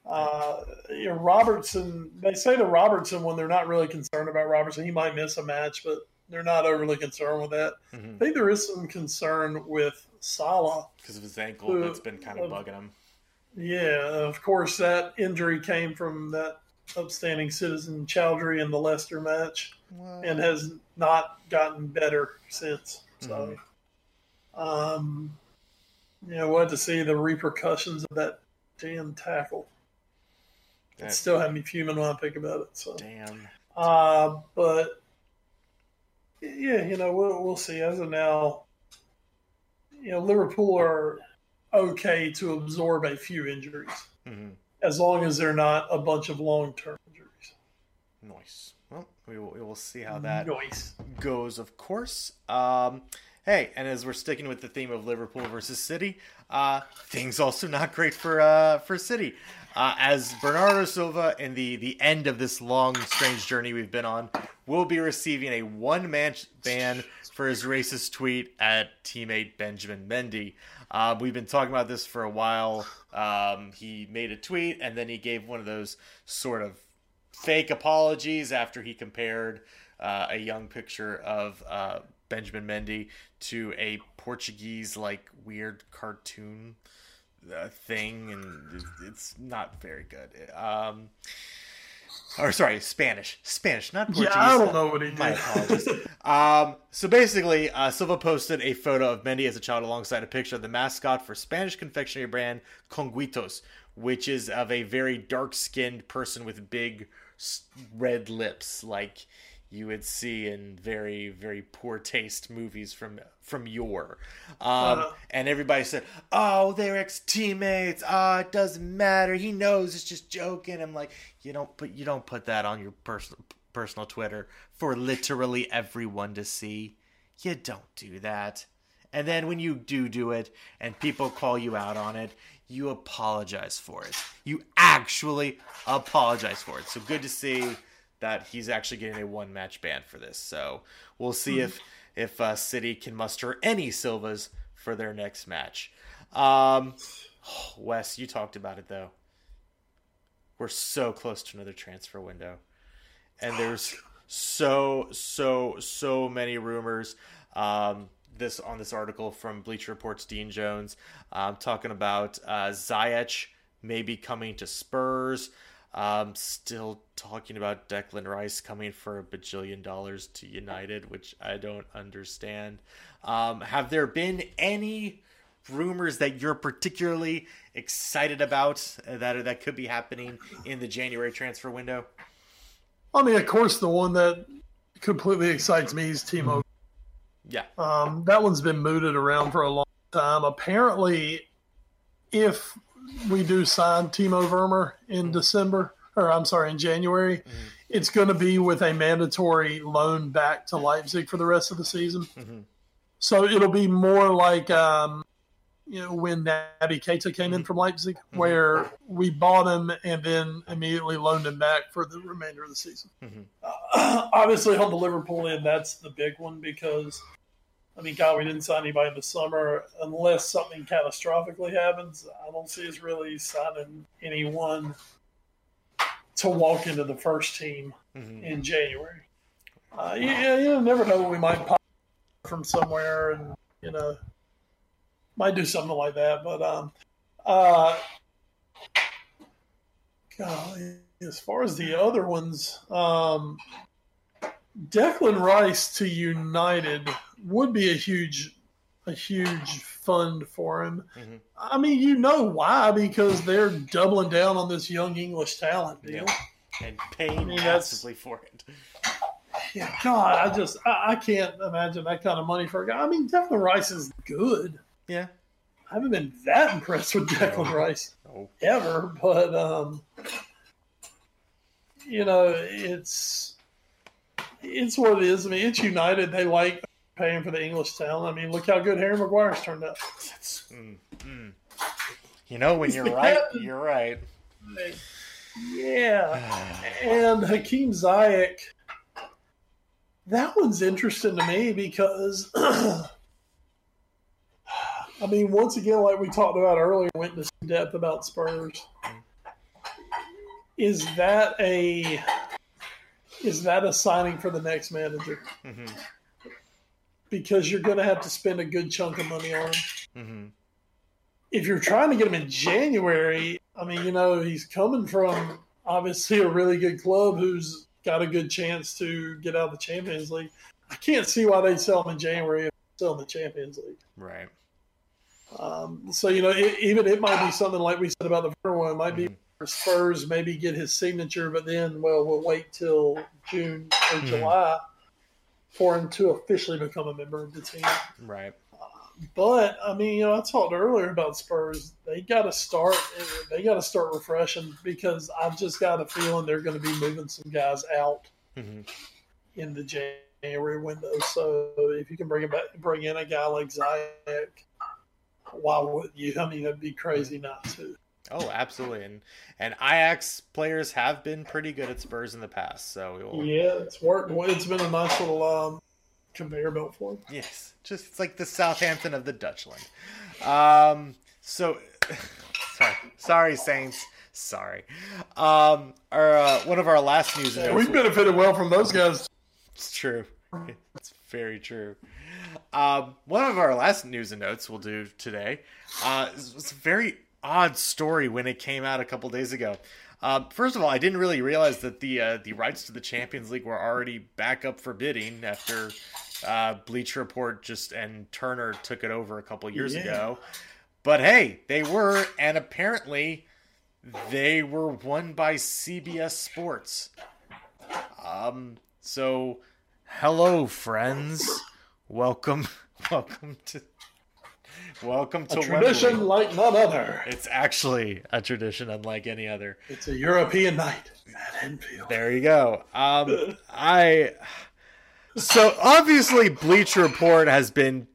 happen. Robertson, they say to Robertson when they're not really concerned about Robertson, he might miss a match, but they're not overly concerned with that. Mm-hmm. I think there is some concern with Salah. Because of his ankle, that's been kind of bugging him. Yeah, of course, that injury came from that upstanding citizen Chowdhury in the Leicester match and has not gotten better since. So, we'll have to see the repercussions of that damn tackle. It still had me fuming when I think about it. So. Damn. But, yeah, we'll see. As of now, Liverpool are – okay to absorb a few injuries as long as they're not a bunch of long-term injuries. Nice. Well, we will see how that goes, of course. Hey, and as we're sticking with the theme of Liverpool versus City, things also not great for City. As Bernardo Silva in the end of this long, strange journey we've been on will be receiving a one-man ban for his racist tweet at teammate Benjamin Mendy. We've been talking about this for a while. He made a tweet, and then he gave one of those sort of fake apologies after he compared a young picture of Benjamin Mendy to a Portuguese, weird cartoon thing, and it's not very good. Or sorry, Spanish, not Portuguese. Yeah, I don't know what he did. My apologies. So basically, Silva posted a photo of Mendy as a child alongside a picture of the mascot for Spanish confectionery brand Conguitos, which is of a very dark-skinned person with big red lips, like you would see in very, very poor taste movies from yore. And everybody said, oh, they're ex-teammates. Oh, it doesn't matter. He knows it's just joking. I'm like, you don't put that on your personal Twitter for literally everyone to see. You don't do that. And then when you do it and people call you out on it, you apologize for it. You actually apologize for it. So good to see that he's actually getting a one-match ban for this. So we'll see if City can muster any Silvas for their next match. Wes, you talked about it, though. We're so close to another transfer window. And there's so many rumors this article from Bleacher Report's Dean Jones talking about Ziyech maybe coming to Spurs. Still talking about Declan Rice coming for $1 bajillion to United, which I don't understand. Have there been any rumors that you're particularly excited about that could be happening in the January transfer window? I mean, of course, the one that completely excites me is Timo. Yeah. That one's been mooted around for a long time. Apparently, if we do sign Timo Werner in January, it's going to be with a mandatory loan back to Leipzig for the rest of the season. Mm-hmm. So it'll be more like when Naby Keita came in from Leipzig, where we bought him and then immediately loaned him back for the remainder of the season. Mm-hmm. Obviously, on the Liverpool end, that's the big one because, I mean, God, we didn't sign anybody in the summer. Unless something catastrophically happens, I don't see us really signing anyone to walk into the first team in January. You never know. We might pop from somewhere and, might do something like that, but as far as the other ones, Declan Rice to United would be a huge fund for him. Mm-hmm. I mean, why? Because they're doubling down on this young English talent deal and paying massively for it. Yeah, God, I can't imagine that kind of money for a guy. I mean, Declan Rice is good. Yeah, I haven't been that impressed with Declan Rice ever, but it's what it is. I mean, it's United. They like paying for the English talent. I mean, look how good Harry Maguire's turned out. When you're right, you're right. Yeah, and Hakim Ziyech. That one's interesting to me because. I mean, once again, like we talked about earlier, went into some depth about Spurs. Is that a signing for the next manager? Mm-hmm. Because you're going to have to spend a good chunk of money on him. Mm-hmm. If you're trying to get him in January, I mean, he's coming from obviously a really good club who's got a good chance to get out of the Champions League. I can't see why they'd sell him in January if they're still in the Champions League. Right. It might be something like we said about the first one. It might be Spurs, maybe get his signature, but then, we'll wait till June or July for him to officially become a member of the team. Right. But I mean, I talked earlier about Spurs. They got to start refreshing because I've just got a feeling they're going to be moving some guys out in the January window. So if you can bring in a guy like Ziyech. Why would you? I mean, that'd be crazy not to. Oh, absolutely. And Ajax players have been pretty good at Spurs in the past. So it's worked. It's been a nice little conveyor belt for them. Yes, just it's like the Southampton of the Dutchland. Sorry, Saints. Sorry. One of our last news. We've benefited well from those guys. It's true. It's very true. One of our last news and notes we'll do today was a very odd story when it came out a couple days ago. First of all, I didn't really realize that the rights to the Champions League were already back up for bidding after Bleacher Report and Turner took it over a couple years ago. But hey, they were, and apparently they were won by CBS Sports. So... Hello, friends. Welcome to a tradition Wembley. Like none other. It's actually a tradition unlike any other. It's a European night at Anfield. There you go. So obviously Bleacher Report has been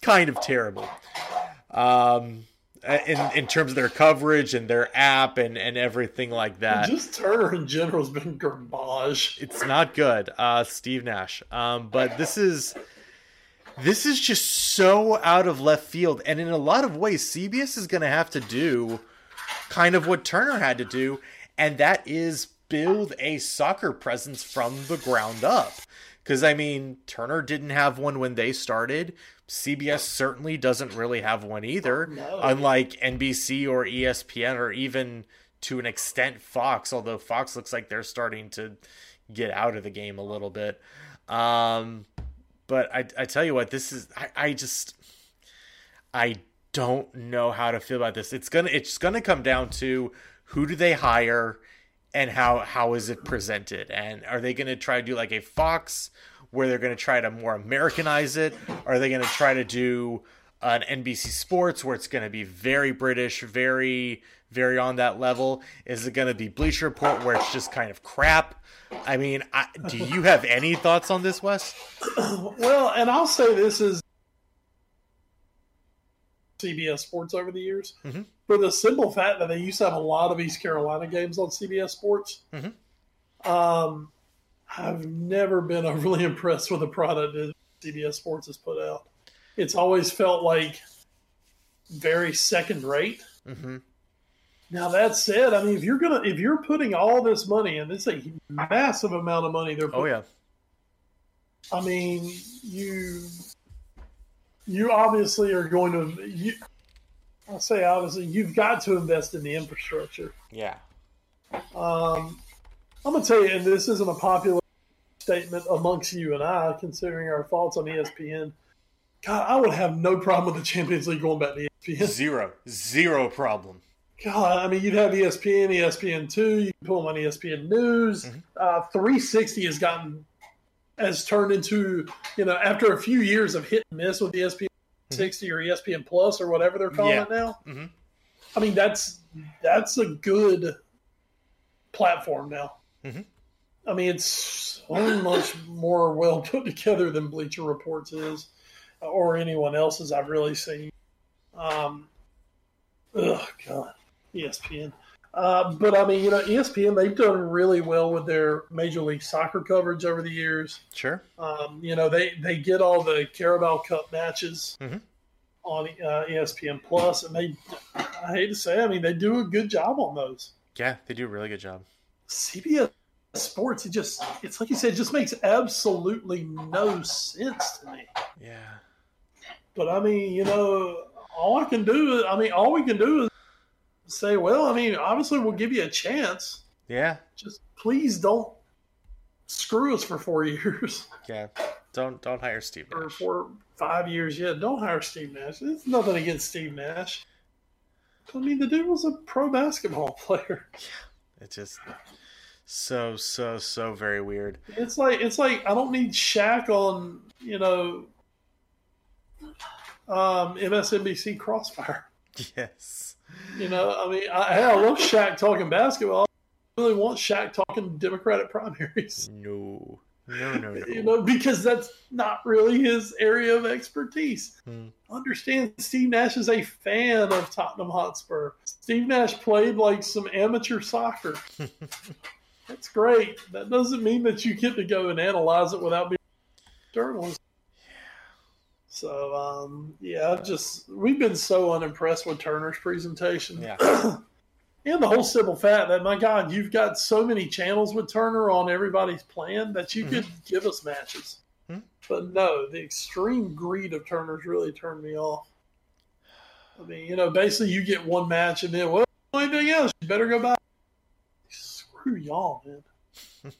kind of terrible. In terms of their coverage and their app and everything like that. Just Turner in general has been garbage. It's not good, Steve Nash. But this is just so out of left field. And in a lot of ways, CBS is going to have to do kind of what Turner had to do, and that is build a soccer presence from the ground up. Because, I mean, Turner didn't have one when they started. CBS certainly doesn't really have one either, unlike NBC or ESPN or even, to an extent, Fox, although Fox looks like they're starting to get out of the game a little bit. But I tell you what, this is – I don't know how to feel about this. It's going to come down to who do they hire and how is it presented? And are they going to try to do like a Fox where they're going to try to more Americanize it? Are they going to try to do an NBC Sports where it's going to be very British, very, very on that level? Is it going to be Bleacher Report where it's just kind of crap? I mean, do you have any thoughts on this, Wes? Well, and I'll say this is CBS Sports over the years, mm-hmm. for the simple fact that they used to have a lot of East Carolina games on CBS Sports. Mm-hmm. I've never been overly impressed with the product that CBS Sports has put out. It's always felt like very second rate. Mm-hmm. Now that said, I mean, if you're putting all this money, and it's a massive amount of money they're putting, I mean, you obviously are going to. I say obviously, you've got to invest in the infrastructure. Yeah. I'm gonna tell you, and this isn't a popular statement amongst you and I, considering our thoughts on ESPN. God, I would have no problem with the Champions League going back to ESPN. Zero problem. God, I mean, you'd have ESPN, ESPN2, you can pull them on ESPN News. Mm-hmm. 360 has turned into, after a few years of hit and miss with ESPN 60 mm-hmm. or ESPN Plus or whatever they're calling it now. Mm-hmm. I mean, that's a good platform now. Mm-hmm. I mean, it's so much more well put together than Bleacher Reports is or anyone else's I've really seen. Oh, God, ESPN. But, I mean, ESPN, they've done really well with their Major League Soccer coverage over the years. Sure. They get all the Carabao Cup matches mm-hmm. on ESPN Plus, and I hate to say, I mean, they do a good job on those. Yeah, they do a really good job. CBS Sports, it's like you said, it just makes absolutely no sense to me. Yeah. But, I mean, all we can do is say, well, I mean, obviously we'll give you a chance. Yeah. Just please don't screw us for 4 years. Yeah. Don't hire Steve Nash. Or 4 5 years. Yeah. Don't hire Steve Nash. It's nothing against Steve Nash. I mean, the dude was a pro basketball player. Yeah. It's just so very weird. It's like I don't need Shaq on, MSNBC Crossfire. Yes. I mean, I love Shaq talking basketball. I really want Shaq talking Democratic primaries. No. Because that's not really his area of expertise. Understand, Steve Nash is a fan of Tottenham Hotspur. Steve Nash played like some amateur soccer. That's great. That doesn't mean that you get to go and analyze it without being a journalist. So, we've been so unimpressed with Turner's presentation. Yeah. And the whole simple fact that, my God, you've got so many channels with Turner on everybody's plan that you mm-hmm. could give us matches. Mm-hmm. But no, the extreme greed of Turner's really turned me off. I mean, basically you get one match and then, well, anything else, you better go back. Screw y'all, man.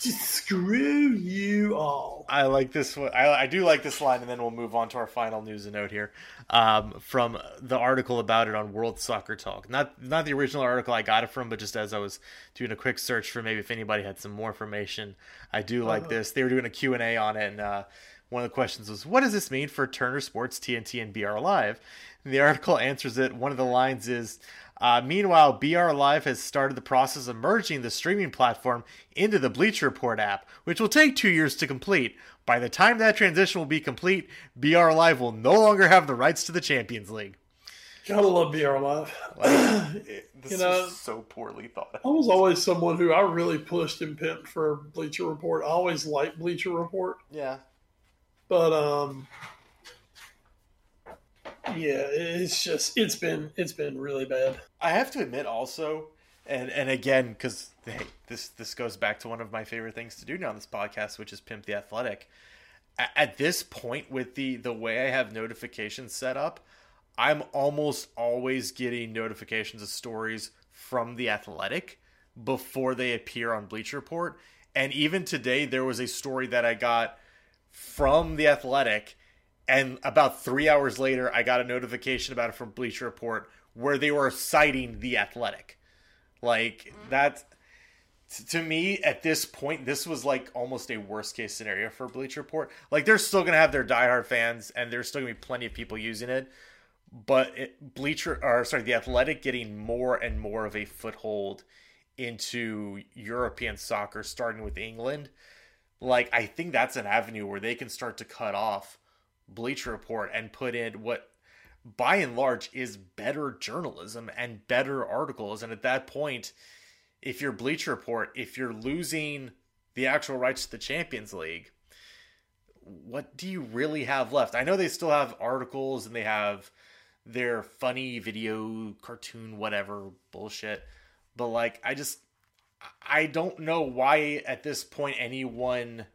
Just screw you all. I like this one. I do like this line, and then we'll move on to our final news and note here from the article about it on World Soccer Talk. Not the original article I got it from, but just as I was doing a quick search for maybe if anybody had some more information. I do like this. They were doing a Q&A on it, and one of the questions was, what does this mean for Turner Sports, TNT, and BR Live? And the article answers it. One of the lines is, meanwhile, BR Live has started the process of merging the streaming platform into the Bleacher Report app, which will take 2 years to complete. By the time that transition will be complete, BR Live will no longer have the rights to the Champions League. Gotta love BR Live. This is so poorly thought out. I was always someone who I really pushed and pimped for Bleacher Report. I always liked Bleacher Report. Yeah. But, it's been really bad. I have to admit also, and again, because hey, this goes back to one of my favorite things to do now on this podcast, which is pimp The Athletic. At this point, with the way I have notifications set up, I'm almost always getting notifications of stories from The Athletic before they appear on Bleacher Report. And even today, there was a story that I got from The Athletic, and about 3 hours later, I got a notification about it from Bleacher Report where they were citing The Athletic. Like, that's, to me, at this point, this was like almost a worst case scenario for Bleacher Report. Like, they're still going to have their diehard fans, and there's still going to be plenty of people using it. But The Athletic getting more and more of a foothold into European soccer, starting with England. Like, I think that's an avenue where they can start to cut off Bleacher Report and put in what, by and large, is better journalism and better articles. And at that point, if you're Bleacher Report, if you're losing the actual rights to the Champions League, what do you really have left? I know they still have articles and they have their funny video, cartoon, whatever bullshit. But, like, I don't know why at this point anyone,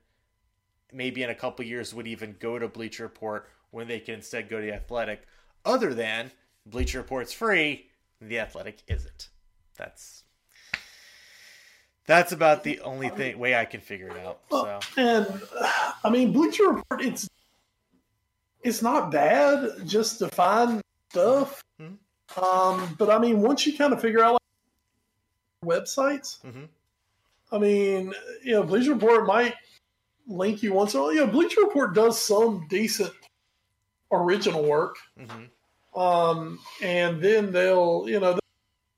maybe in a couple years, would even go to Bleacher Report when they can instead go to The Athletic. Other than Bleacher Report's free, The Athletic isn't. That's about the only way I can figure it out. So. And I mean, Bleacher Report, it's not bad just to find stuff. Mm-hmm. But I mean, once you kind of figure out like, websites, mm-hmm. I mean, you know, Bleacher Report might link you once in a while. You know, Bleacher Report does some decent original work. Mm-hmm. And then they'll, you know,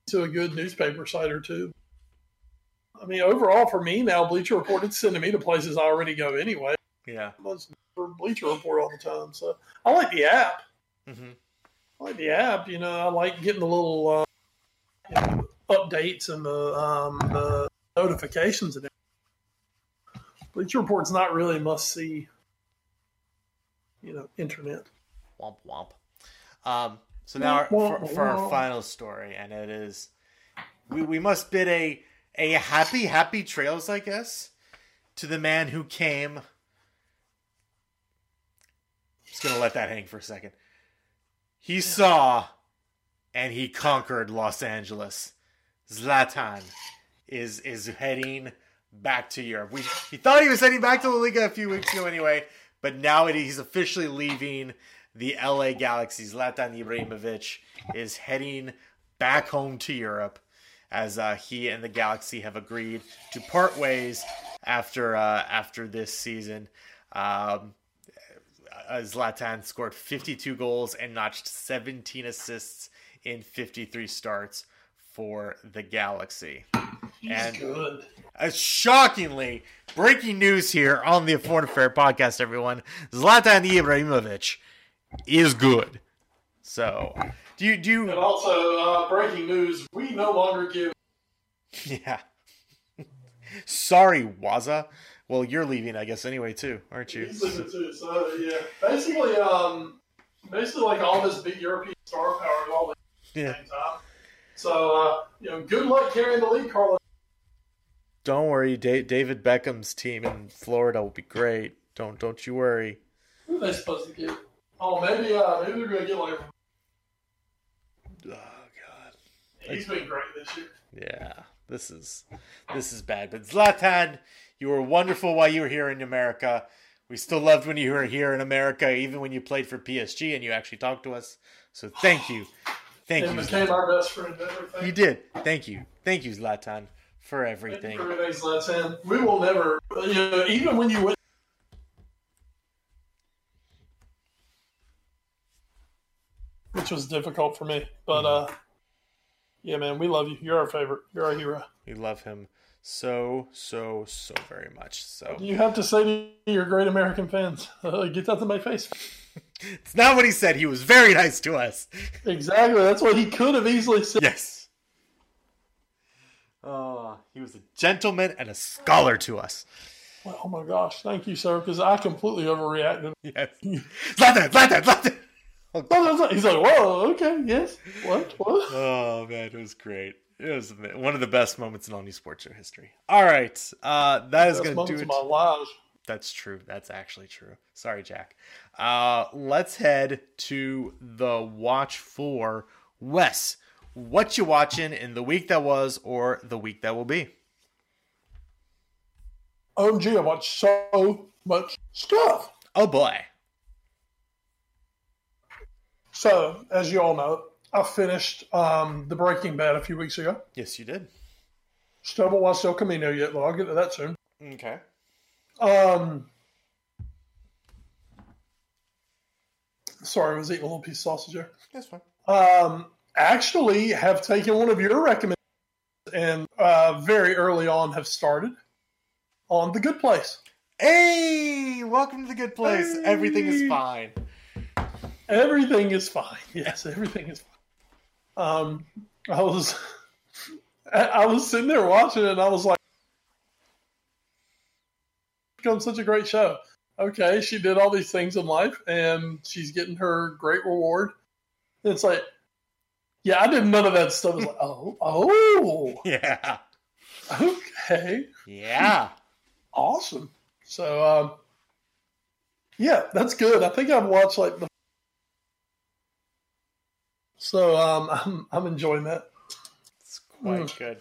to a good newspaper site or two. I mean, overall, for me now, Bleacher Report, it's sending me to places I already go anyway. Yeah. I must Bleacher Report all the time. So I like the app. Mm-hmm. I like the app. You know, I like getting the little updates and the notifications and everything. Bleacher Report's not really must-see, you know, internet. Womp womp. So now for our final story, and it is we must bid a happy trails, I guess, to the man who came. I'm just going to let that hang for a second. He saw and he conquered Los Angeles. Zlatan is heading back to Europe. He thought he was heading back to La Liga a few weeks ago anyway, but now he's officially leaving the LA Galaxy. Zlatan Ibrahimovic is heading back home to Europe, as he and the Galaxy have agreed to part ways after this season. Zlatan scored 52 goals and notched 17 assists in 53 starts for the Galaxy. He's good. Shockingly, breaking news here on the Foreign Affair podcast, everyone. Zlatan Ibrahimovic is good. So... And also, breaking news, we no longer give... Yeah. Sorry, Waza. Well, you're leaving, I guess, anyway, too, aren't you? He's leaving, too, so, yeah. Basically, like, all this big European star power and all that at the same time. So, you know, good luck carrying the lead, Carlos. Don't worry, David Beckham's team in Florida will be great. Don't you worry. Who are they supposed to get? Oh, maybe they're going to get, like... Oh God, he's been great this year. Yeah, this is bad. But Zlatan, you were wonderful while you were here in America. We still loved when you were here in America, even when you played for PSG and you actually talked to us. So thank you, thank you. You became our best friend. Everything. You did. Thank you, Zlatan, for everything. Thank you for everything, Zlatan. We will never, you know, even when you went. Which was difficult for me. But, yeah, man, we love you. You're our favorite. You're our hero. We love him so very much. So you have to say to your great American fans, get that to my face. It's not what he said. He was very nice to us. Exactly. That's what he could have easily said. Yes. He was a gentleman and a scholar to us. Well, oh, my gosh. Thank you, sir, because I completely overreacted. Yes. Zlatan. He's like, whoa, okay, yes, what? Oh, man, it was great. It was one of the best moments in all new sports show history. All right, that is going to do it. My life. That's true. That's actually true. Sorry, Jack. Let's head to the watch for Wes. What you watching in the week that was or the week that will be? OMG, I watched so much stuff. Oh, boy. So, as you all know, I finished The Breaking Bad a few weeks ago. Yes, you did. Still haven't watched El Camino yet, though. I'll get to that soon. Okay. Sorry, I was eating a little piece of sausage there. That's fine. Actually have taken one of your recommendations and very early on have started on The Good Place. Hey! Welcome to The Good Place. Hey. Everything is fine. Everything is fine. Yes, everything is fine. I was sitting there watching it and I was like, it's become such a great show. Okay, she did all these things in life and she's getting her great reward. And it's like, yeah, I did none of that stuff. It's like, oh. Yeah. Okay. Yeah. Awesome. So, yeah, that's good. I think I've watched like the. So, I'm enjoying that. Quite good.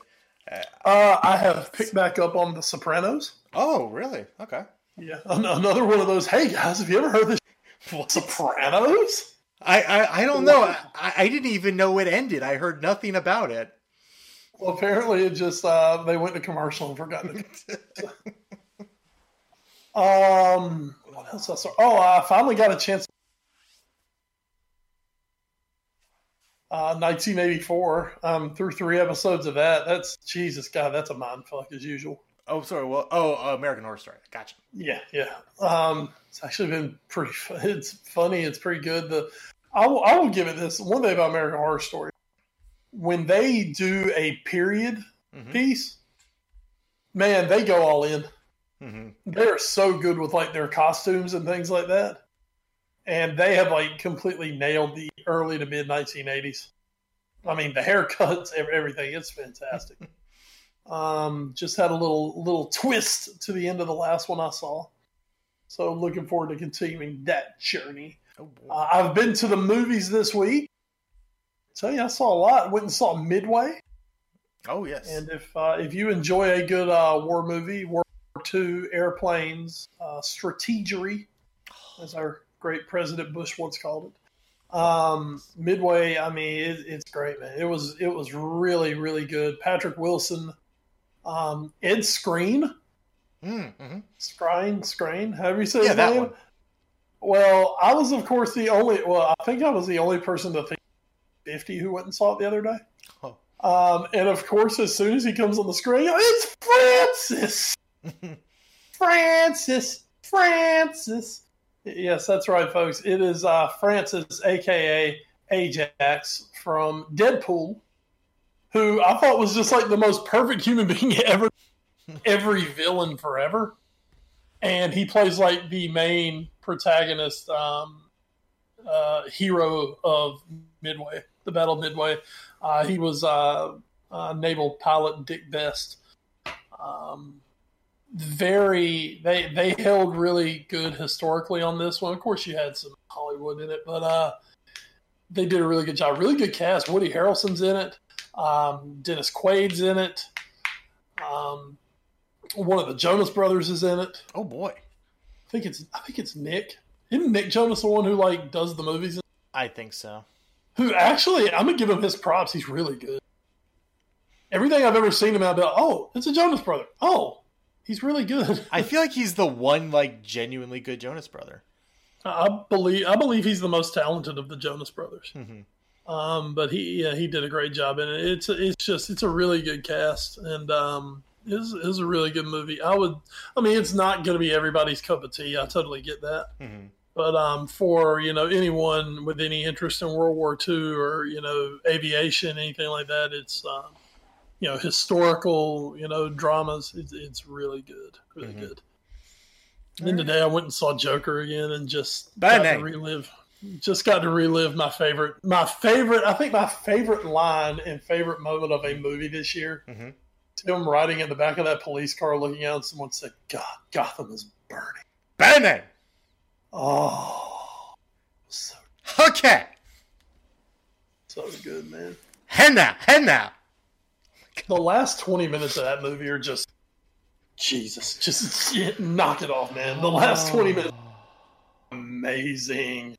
I have picked back up on The Sopranos. Oh, really? Okay. Yeah, another one of those. Hey guys, have you ever heard this? What? Sopranos? I don't know. I didn't even know it ended. I heard nothing about it. Well, apparently it just they went to commercial and forgot it. What else I saw? Oh, I finally got a chance. 1984 through 3 episodes of that. That's Jesus God. That's a mindfuck as usual. Oh, sorry. Well, American Horror Story. Gotcha. Yeah. It's actually been pretty. It's funny. It's pretty good. I will give it this one thing about American Horror Story. When they do a period piece, man, they go all in. Mm-hmm. They are so good with like their costumes and things like that. And they have like completely nailed the early to mid 1980s. I mean, the haircuts, everything. It's fantastic. Just had a little twist to the end of the last one I saw. So looking forward to continuing that journey. Oh, I've been to the movies this week. I tell you, I saw a lot. Went and saw Midway. Oh yes. And if you enjoy a good war movie, World War II, airplanes, strategery, as our great President Bush once called it. Midway, I mean, it's great, man. It was really, really good. Patrick Wilson, Ed Skrein. Mm-hmm. Skrein, however you say his name. One. Well, I was, of course, I think I was the only person to think 50 who went and saw it the other day. Oh. And, of course, as soon as he comes on the screen, it's Francis! Francis! Yes, that's right, folks. It is Francis, a.k.a. Ajax from Deadpool, who I thought was just like the most perfect human being ever, every villain forever. And he plays like the main protagonist hero of Midway, the Battle of Midway. He was naval pilot Dick Best. They held really good historically on this one. Of course, you had some Hollywood in it, but they did a really good job. Really good cast. Woody Harrelson's in it. Dennis Quaid's in it. One of the Jonas Brothers is in it. Oh boy, I think it's Nick. Isn't Nick Jonas the one who like does the movies? I think so. Who actually? I'm gonna give him his props. He's really good. Everything I've ever seen him out about. Oh, it's a Jonas Brother. Oh. He's really good. I feel like he's the one, like, genuinely good Jonas Brother. I believe he's the most talented of the Jonas Brothers. Mm-hmm. But he did a great job in it. It's a really good cast, and it was a really good movie. I mean, it's not going to be everybody's cup of tea. I totally get that. Mm-hmm. But for anyone with any interest in World War II or aviation, anything like that, it's. Historical, dramas. It's really good. Really good. And then today I went and saw Joker again and just got to relive my favorite, I think my favorite line and favorite moment of a movie this year. Mm-hmm. Him riding in the back of that police car looking out and someone said, God, Gotham is burning. Burning! Oh. So good. Okay. So good, man. Henna. The last 20 minutes of that movie are just Jesus. Just knock it off, man. The last 20 minutes, amazing.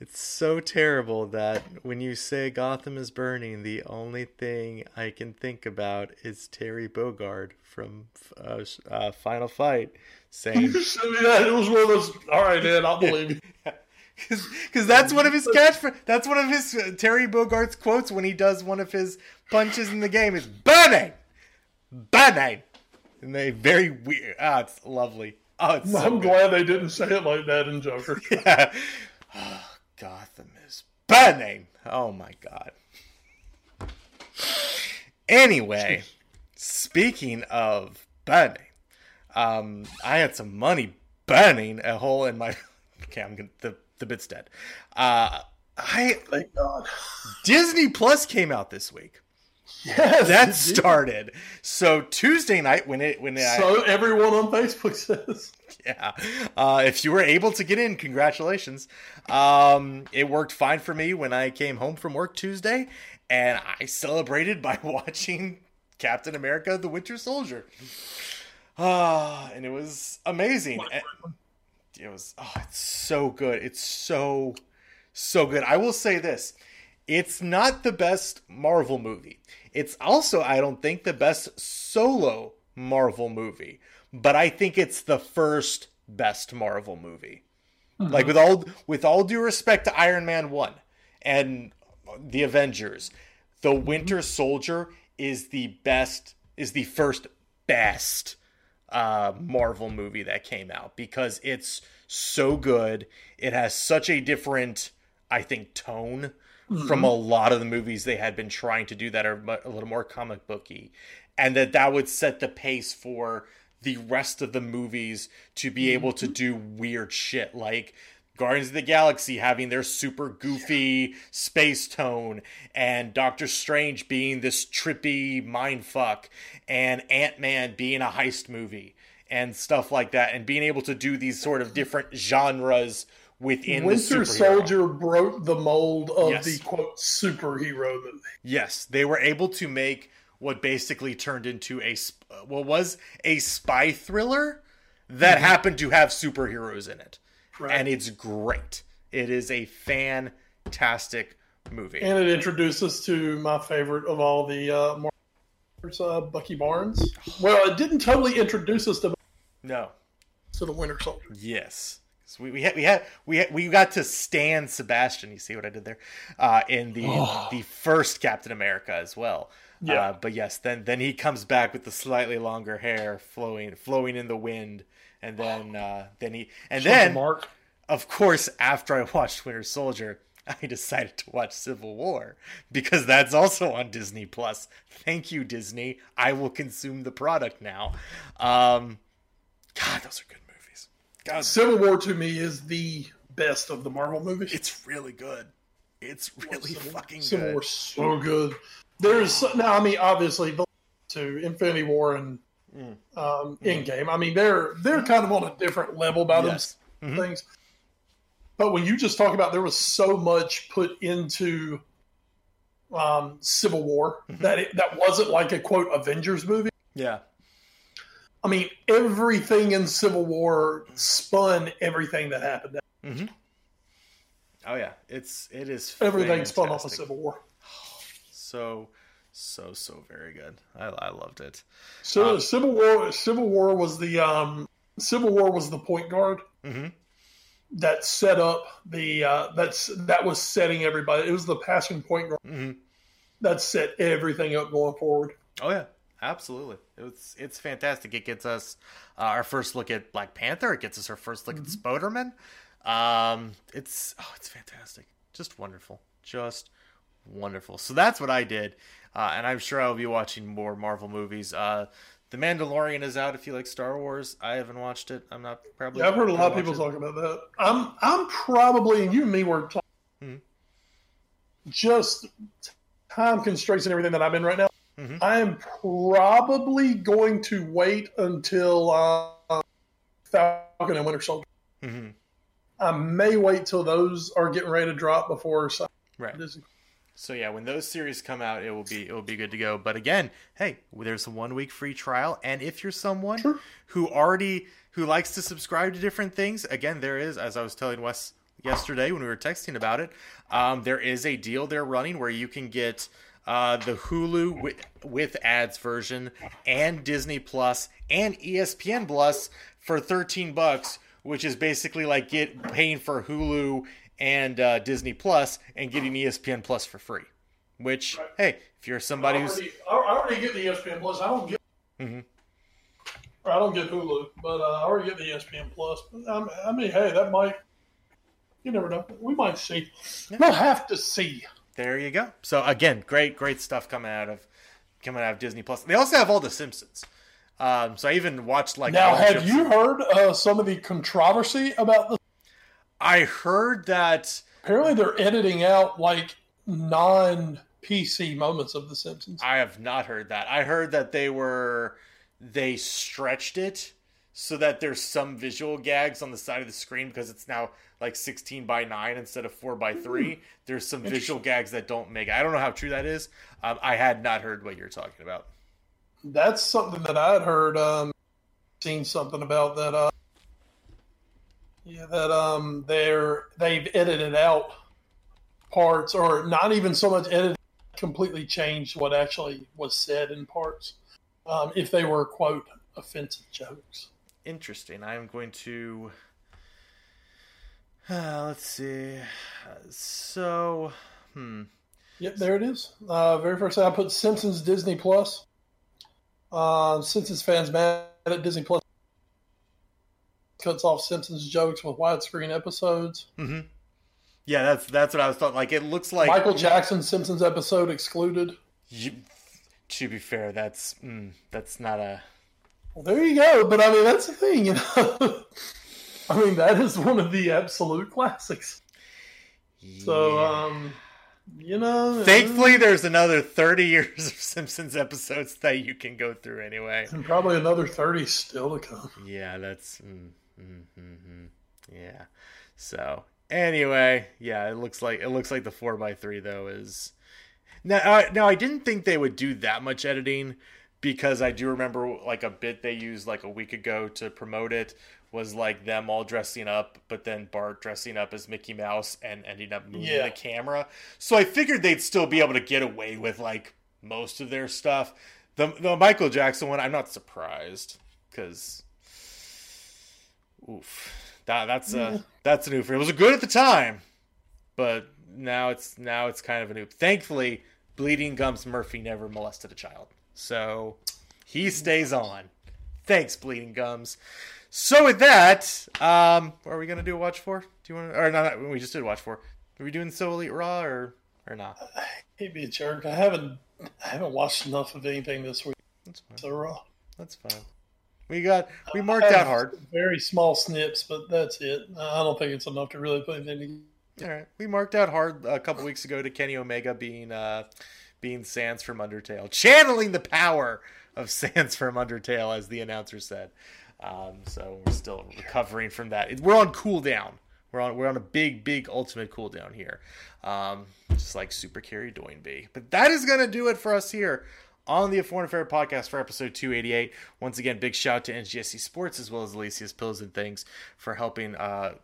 It's so terrible that when you say Gotham is burning, the only thing I can think about is Terry Bogard from Final Fight saying... yeah, it was one of those, all right, man, I'll believe you. Because that's one of his catchphrases. That's one of his Terry Bogard's quotes when he does one of his punches in the game is, burning! Burning! And they very weird. Ah, it's lovely. Oh, it's so I'm glad they didn't say it like that in Joker. Yeah. Gotham is burning. Oh my god. Anyway, speaking of burning, I had some money burning a hole in my. Okay, I'm gonna the bit's dead. Thank God. Disney Plus came out this week. Yes, that started. So Tuesday night when everyone on Facebook says, yeah. If you were able to get in, congratulations. It worked fine for me when I came home from work Tuesday, and I celebrated by watching Captain America: The Winter Soldier. And it was amazing. It was it's so good. It's so good. I will say this. It's not the best Marvel movie. It's also, I don't think, the best solo Marvel movie. But I think it's the first best Marvel movie. Mm-hmm. Like, with all due respect to Iron Man 1 and the Avengers, The Winter Soldier is the first best Marvel movie that came out. Because it's so good. It has such a different, I think, tone from a lot of the movies they had been trying to do that are a little more comic booky, and that would set the pace for the rest of the movies to be able to do weird shit like Guardians of the Galaxy having their super goofy space tone, and Doctor Strange being this trippy mindfuck, and Ant-Man being a heist movie and stuff like that, and being able to do these sort of different genres within Winter Soldier broke the mold of the quote superhero movie. Yes, they were able to make what basically turned into a spy thriller that happened to have superheroes in it. Right. And it's great. It is a fantastic movie. And it introduced us to my favorite of all the Bucky Barnes. Well, it didn't totally introduce us to the Winter Soldier. Yes. So we got to Stan Sebastian. You see what I did there, in the first Captain America as well. Yeah. But yes, then he comes back with the slightly longer hair flowing in the wind, and then of course after I watched Winter Soldier, I decided to watch Civil War because that's also on Disney Plus. Thank you, Disney. I will consume the product now. God, those are good. Civil War to me is the best of the Marvel movies. It's really good. It's really fucking good. Civil War's so good. There's obviously to Infinity War and Endgame. I mean, they're kind of on a different level by those things. But when you just talk about, there was so much put into Civil War that wasn't like a quote Avengers movie. Yeah. I mean, everything in Civil War spun everything that happened. Mm-hmm. Oh yeah, it is everything fantastic. Spun off of Civil War. So very good. I loved it. So Civil War was the point guard that set up the that was setting everybody. It was the passing point guard that set everything up going forward. Oh yeah. Absolutely. It's fantastic. It gets us our first look at Black Panther. It gets us our first look at Spider-Man. It's fantastic. Just wonderful. So that's what I did. And I'm sure I'll be watching more Marvel movies. The Mandalorian is out if you like Star Wars. I haven't watched it. I'm not probably. Yeah, I've heard a lot of people talking about that. I'm probably, and you and me were talking just time constraints and everything that I'm in right now. I'm probably going to wait until Falcon and Winter Soldier. Mm-hmm. I may wait till those are getting ready to drop before. Right. Disney. So yeah, when those series come out, it will be good to go. But again, hey, there's a 1 week free trial, and if you're someone who likes to subscribe to different things, again, there is, as I was telling Wes yesterday when we were texting about it. There is a deal they're running where you can get the Hulu with ads version and Disney Plus and ESPN Plus for $13, which is basically like paying for Hulu and Disney Plus and getting ESPN Plus for free. Which, hey, if you're somebody I already get the ESPN Plus. I don't get. Mm-hmm. Or I don't get Hulu, but I already get the ESPN Plus. I mean, hey, that might. You never know. We might see. Yeah. We'll have to see. There you go. So again, great stuff coming out of Disney Plus. They also have all the Simpsons. So I even watched like. Now, have you heard some of the controversy about the? I heard that apparently they're editing out like non-PC moments of the Simpsons. I have not heard that. I heard that they stretched it so that there's some visual gags on the side of the screen because it's now like 16:9 instead of 4:3. There's some visual gags that don't make it. I don't know how true that is. I had not heard what you're talking about. That's something that I'd heard, seen something about that. They've edited out parts, or not even so much edited, completely changed what actually was said in parts. If they were, quote, offensive jokes. Interesting. I'm going to... let's see. So, Yep, there it is. Very first I put Simpsons Disney Plus. Simpsons fans mad at Disney Plus. Cuts off Simpsons jokes with widescreen episodes. Mm-hmm. Yeah, that's what I was thought. Like, it looks like... Michael Jackson's Simpsons episode excluded. To be fair, that's not a... Well, there you go. But, I mean, that's the thing, you know. I mean, that is one of the absolute classics. Yeah. So, you know... Thankfully, there's another 30 years of Simpsons episodes that you can go through anyway. And probably another 30 still to come. Yeah, that's... Yeah. So, anyway, yeah, it looks like the 4x3, though, is... Now, I didn't think they would do that much editing because I do remember like a bit they used like a week ago to promote it was like them all dressing up, but then Bart dressing up as Mickey Mouse and ending up moving the camera. So I figured they'd still be able to get away with like most of their stuff. The Michael Jackson one, I'm not surprised because, that's an oof. It was good at the time, but. Now it's kind of a noob. Thankfully, Bleeding Gums Murphy never molested a child, so he stays on. Thanks, Bleeding Gums. So with that, are we gonna do a watch for? Do you want to? Or not? We just did watch for. Are we doing Soul Eat Raw or not? I hate being a jerk. I haven't watched enough of anything this week. That's fine. So Raw. That's fine. We marked out hard. Very small snips, but that's it. I don't think it's enough to really put anything together. All right, we marked out hard a couple weeks ago to Kenny Omega being Sans from Undertale, channeling the power of Sans from Undertale, as the announcer said. So we're still recovering from that. We're on cooldown. We're on a big ultimate cooldown here, just like Super Carry Doinby. But that is gonna do it for us here on the A Foreign Affair podcast for episode 288. Once again, big shout out to NGSC Sports as well as Alicia's Pillows and Things for helping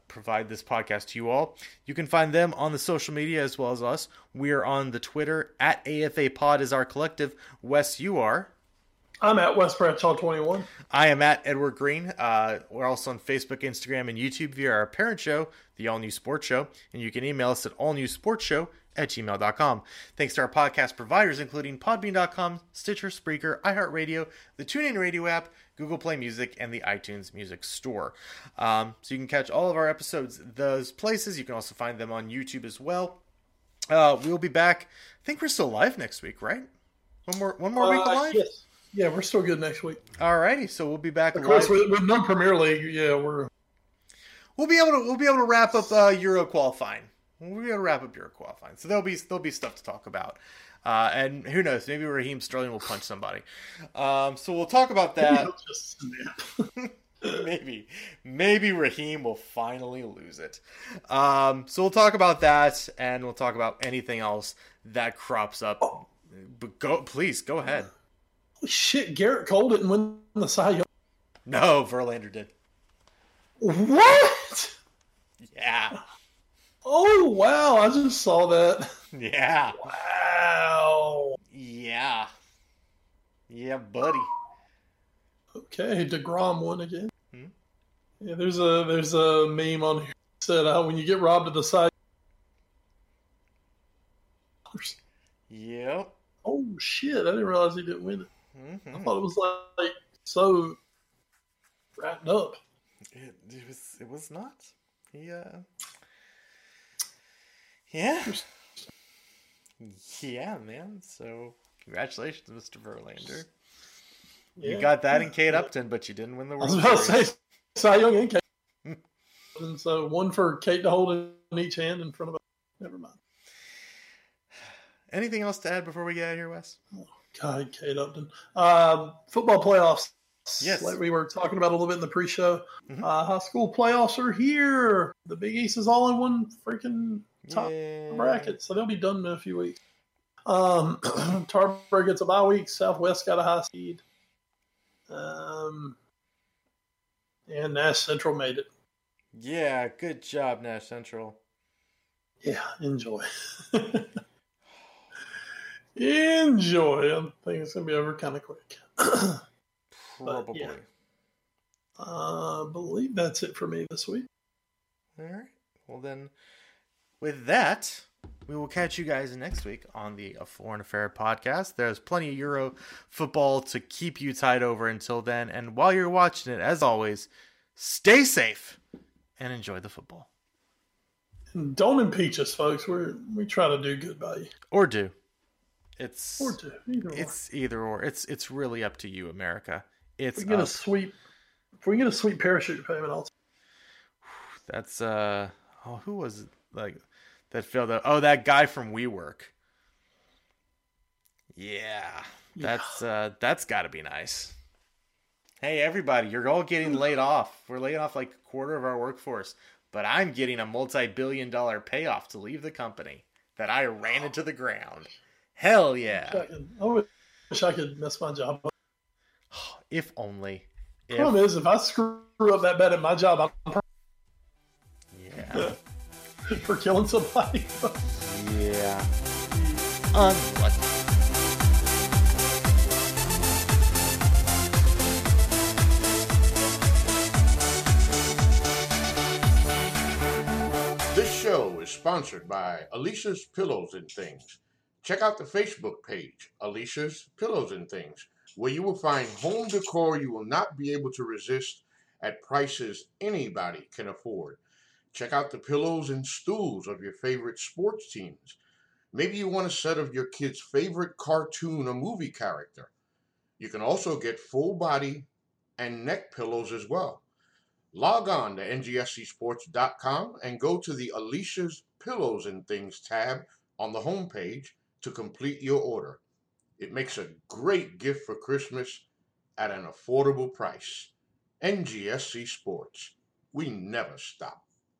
provide this podcast to you all. You can find them on the social media as well as us. We are on the Twitter at AFA Pod is our collective. Wes, you are? I'm at Wes Bradshaw 21. I am at Edward Green. We're also on Facebook, Instagram, and YouTube via our parent show, The All New Sports Show. And you can email us at allnewsportshow@gmail.com. Thanks to our podcast providers, including Podbean.com, Stitcher, Spreaker, iHeartRadio, the TuneIn Radio app, Google Play Music, and the iTunes Music Store. So you can catch all of our episodes those places. You can also find them on YouTube as well. We'll be back. I think we're still live next week, right? One more week live? Yes. Yeah, we're still good next week. All righty, so we'll be back. Of course, with no Premier League, yeah, we'll be able to wrap up Euro qualifying. We'll be able to wrap up Euro qualifying. So there'll be stuff to talk about, and who knows? Maybe Raheem Sterling will punch somebody. So we'll talk about that. Maybe Raheem will finally lose it. So we'll talk about that, and we'll talk about anything else that crops up. Oh. But please go ahead. Holy shit, Garrett Cole didn't win the Cy Young. No, Verlander did. What? Yeah. Oh, wow. I just saw that. Yeah. Wow. Yeah. Yeah, buddy. Okay, DeGrom won again. Hmm? Yeah, there's a meme on here that said, when you get robbed of the side. Yep. Oh, shit. I didn't realize he didn't win it. Mm-hmm. I thought it was like so wrapped up. It was not. Yeah. Yeah, man. So congratulations, Mr. Verlander. Yeah. You got that in Kate Upton, but you didn't win the World Series. I was about to say, Cy Young and Kate. And so one for Kate to hold in each hand in front of us. Never mind. Anything else to add before we get out of here, Wes? Oh, God, Kate Upton. Football playoffs. Yes. Like we were talking about a little bit in the pre-show. Mm-hmm. High school playoffs are here. The Big East is all in one freaking top bracket. So they'll be done in a few weeks. Tarver gets a bye week. Southwest got a high seed. And Nash Central made it. Yeah, good job, Nash Central. Yeah, enjoy. Enjoy. I think it's going to be over kind of quick. Probably. Yeah. I believe that's it for me this week. All right. Well, then, with that, we will catch you guys next week on the A Foreign Affair podcast. There's plenty of Euro football to keep you tied over until then. And while you're watching it, as always, stay safe and enjoy the football. And don't impeach us, folks. We try to do good by you. Or do. It's either or. It's really up to you, America. If we get a sweet parachute payment, I'll. That's who was it? Like that failed? That guy from WeWork. Yeah, that's got to be nice. Hey, everybody, you're all getting laid off. We're laying off like a quarter of our workforce, but I'm getting a multi-billion-dollar payoff to leave the company that I ran into the ground. Hell yeah! I wish I could mess my job up. If only. The problem is, if I screw up that bad at my job, I'm for killing somebody. Yeah. Unlucky. This show is sponsored by Alicia's Pillows and Things. Check out the Facebook page, Alicia's Pillows and Things, where you will find home decor you will not be able to resist at prices anybody can afford. Check out the pillows and stools of your favorite sports teams. Maybe you want a set of your kid's favorite cartoon or movie character. You can also get full body and neck pillows as well. Log on to ngscsports.com and go to the Alicia's Pillows and Things tab on the homepage to complete your order. It makes a great gift for Christmas at an affordable price. NGSC Sports. We never stop.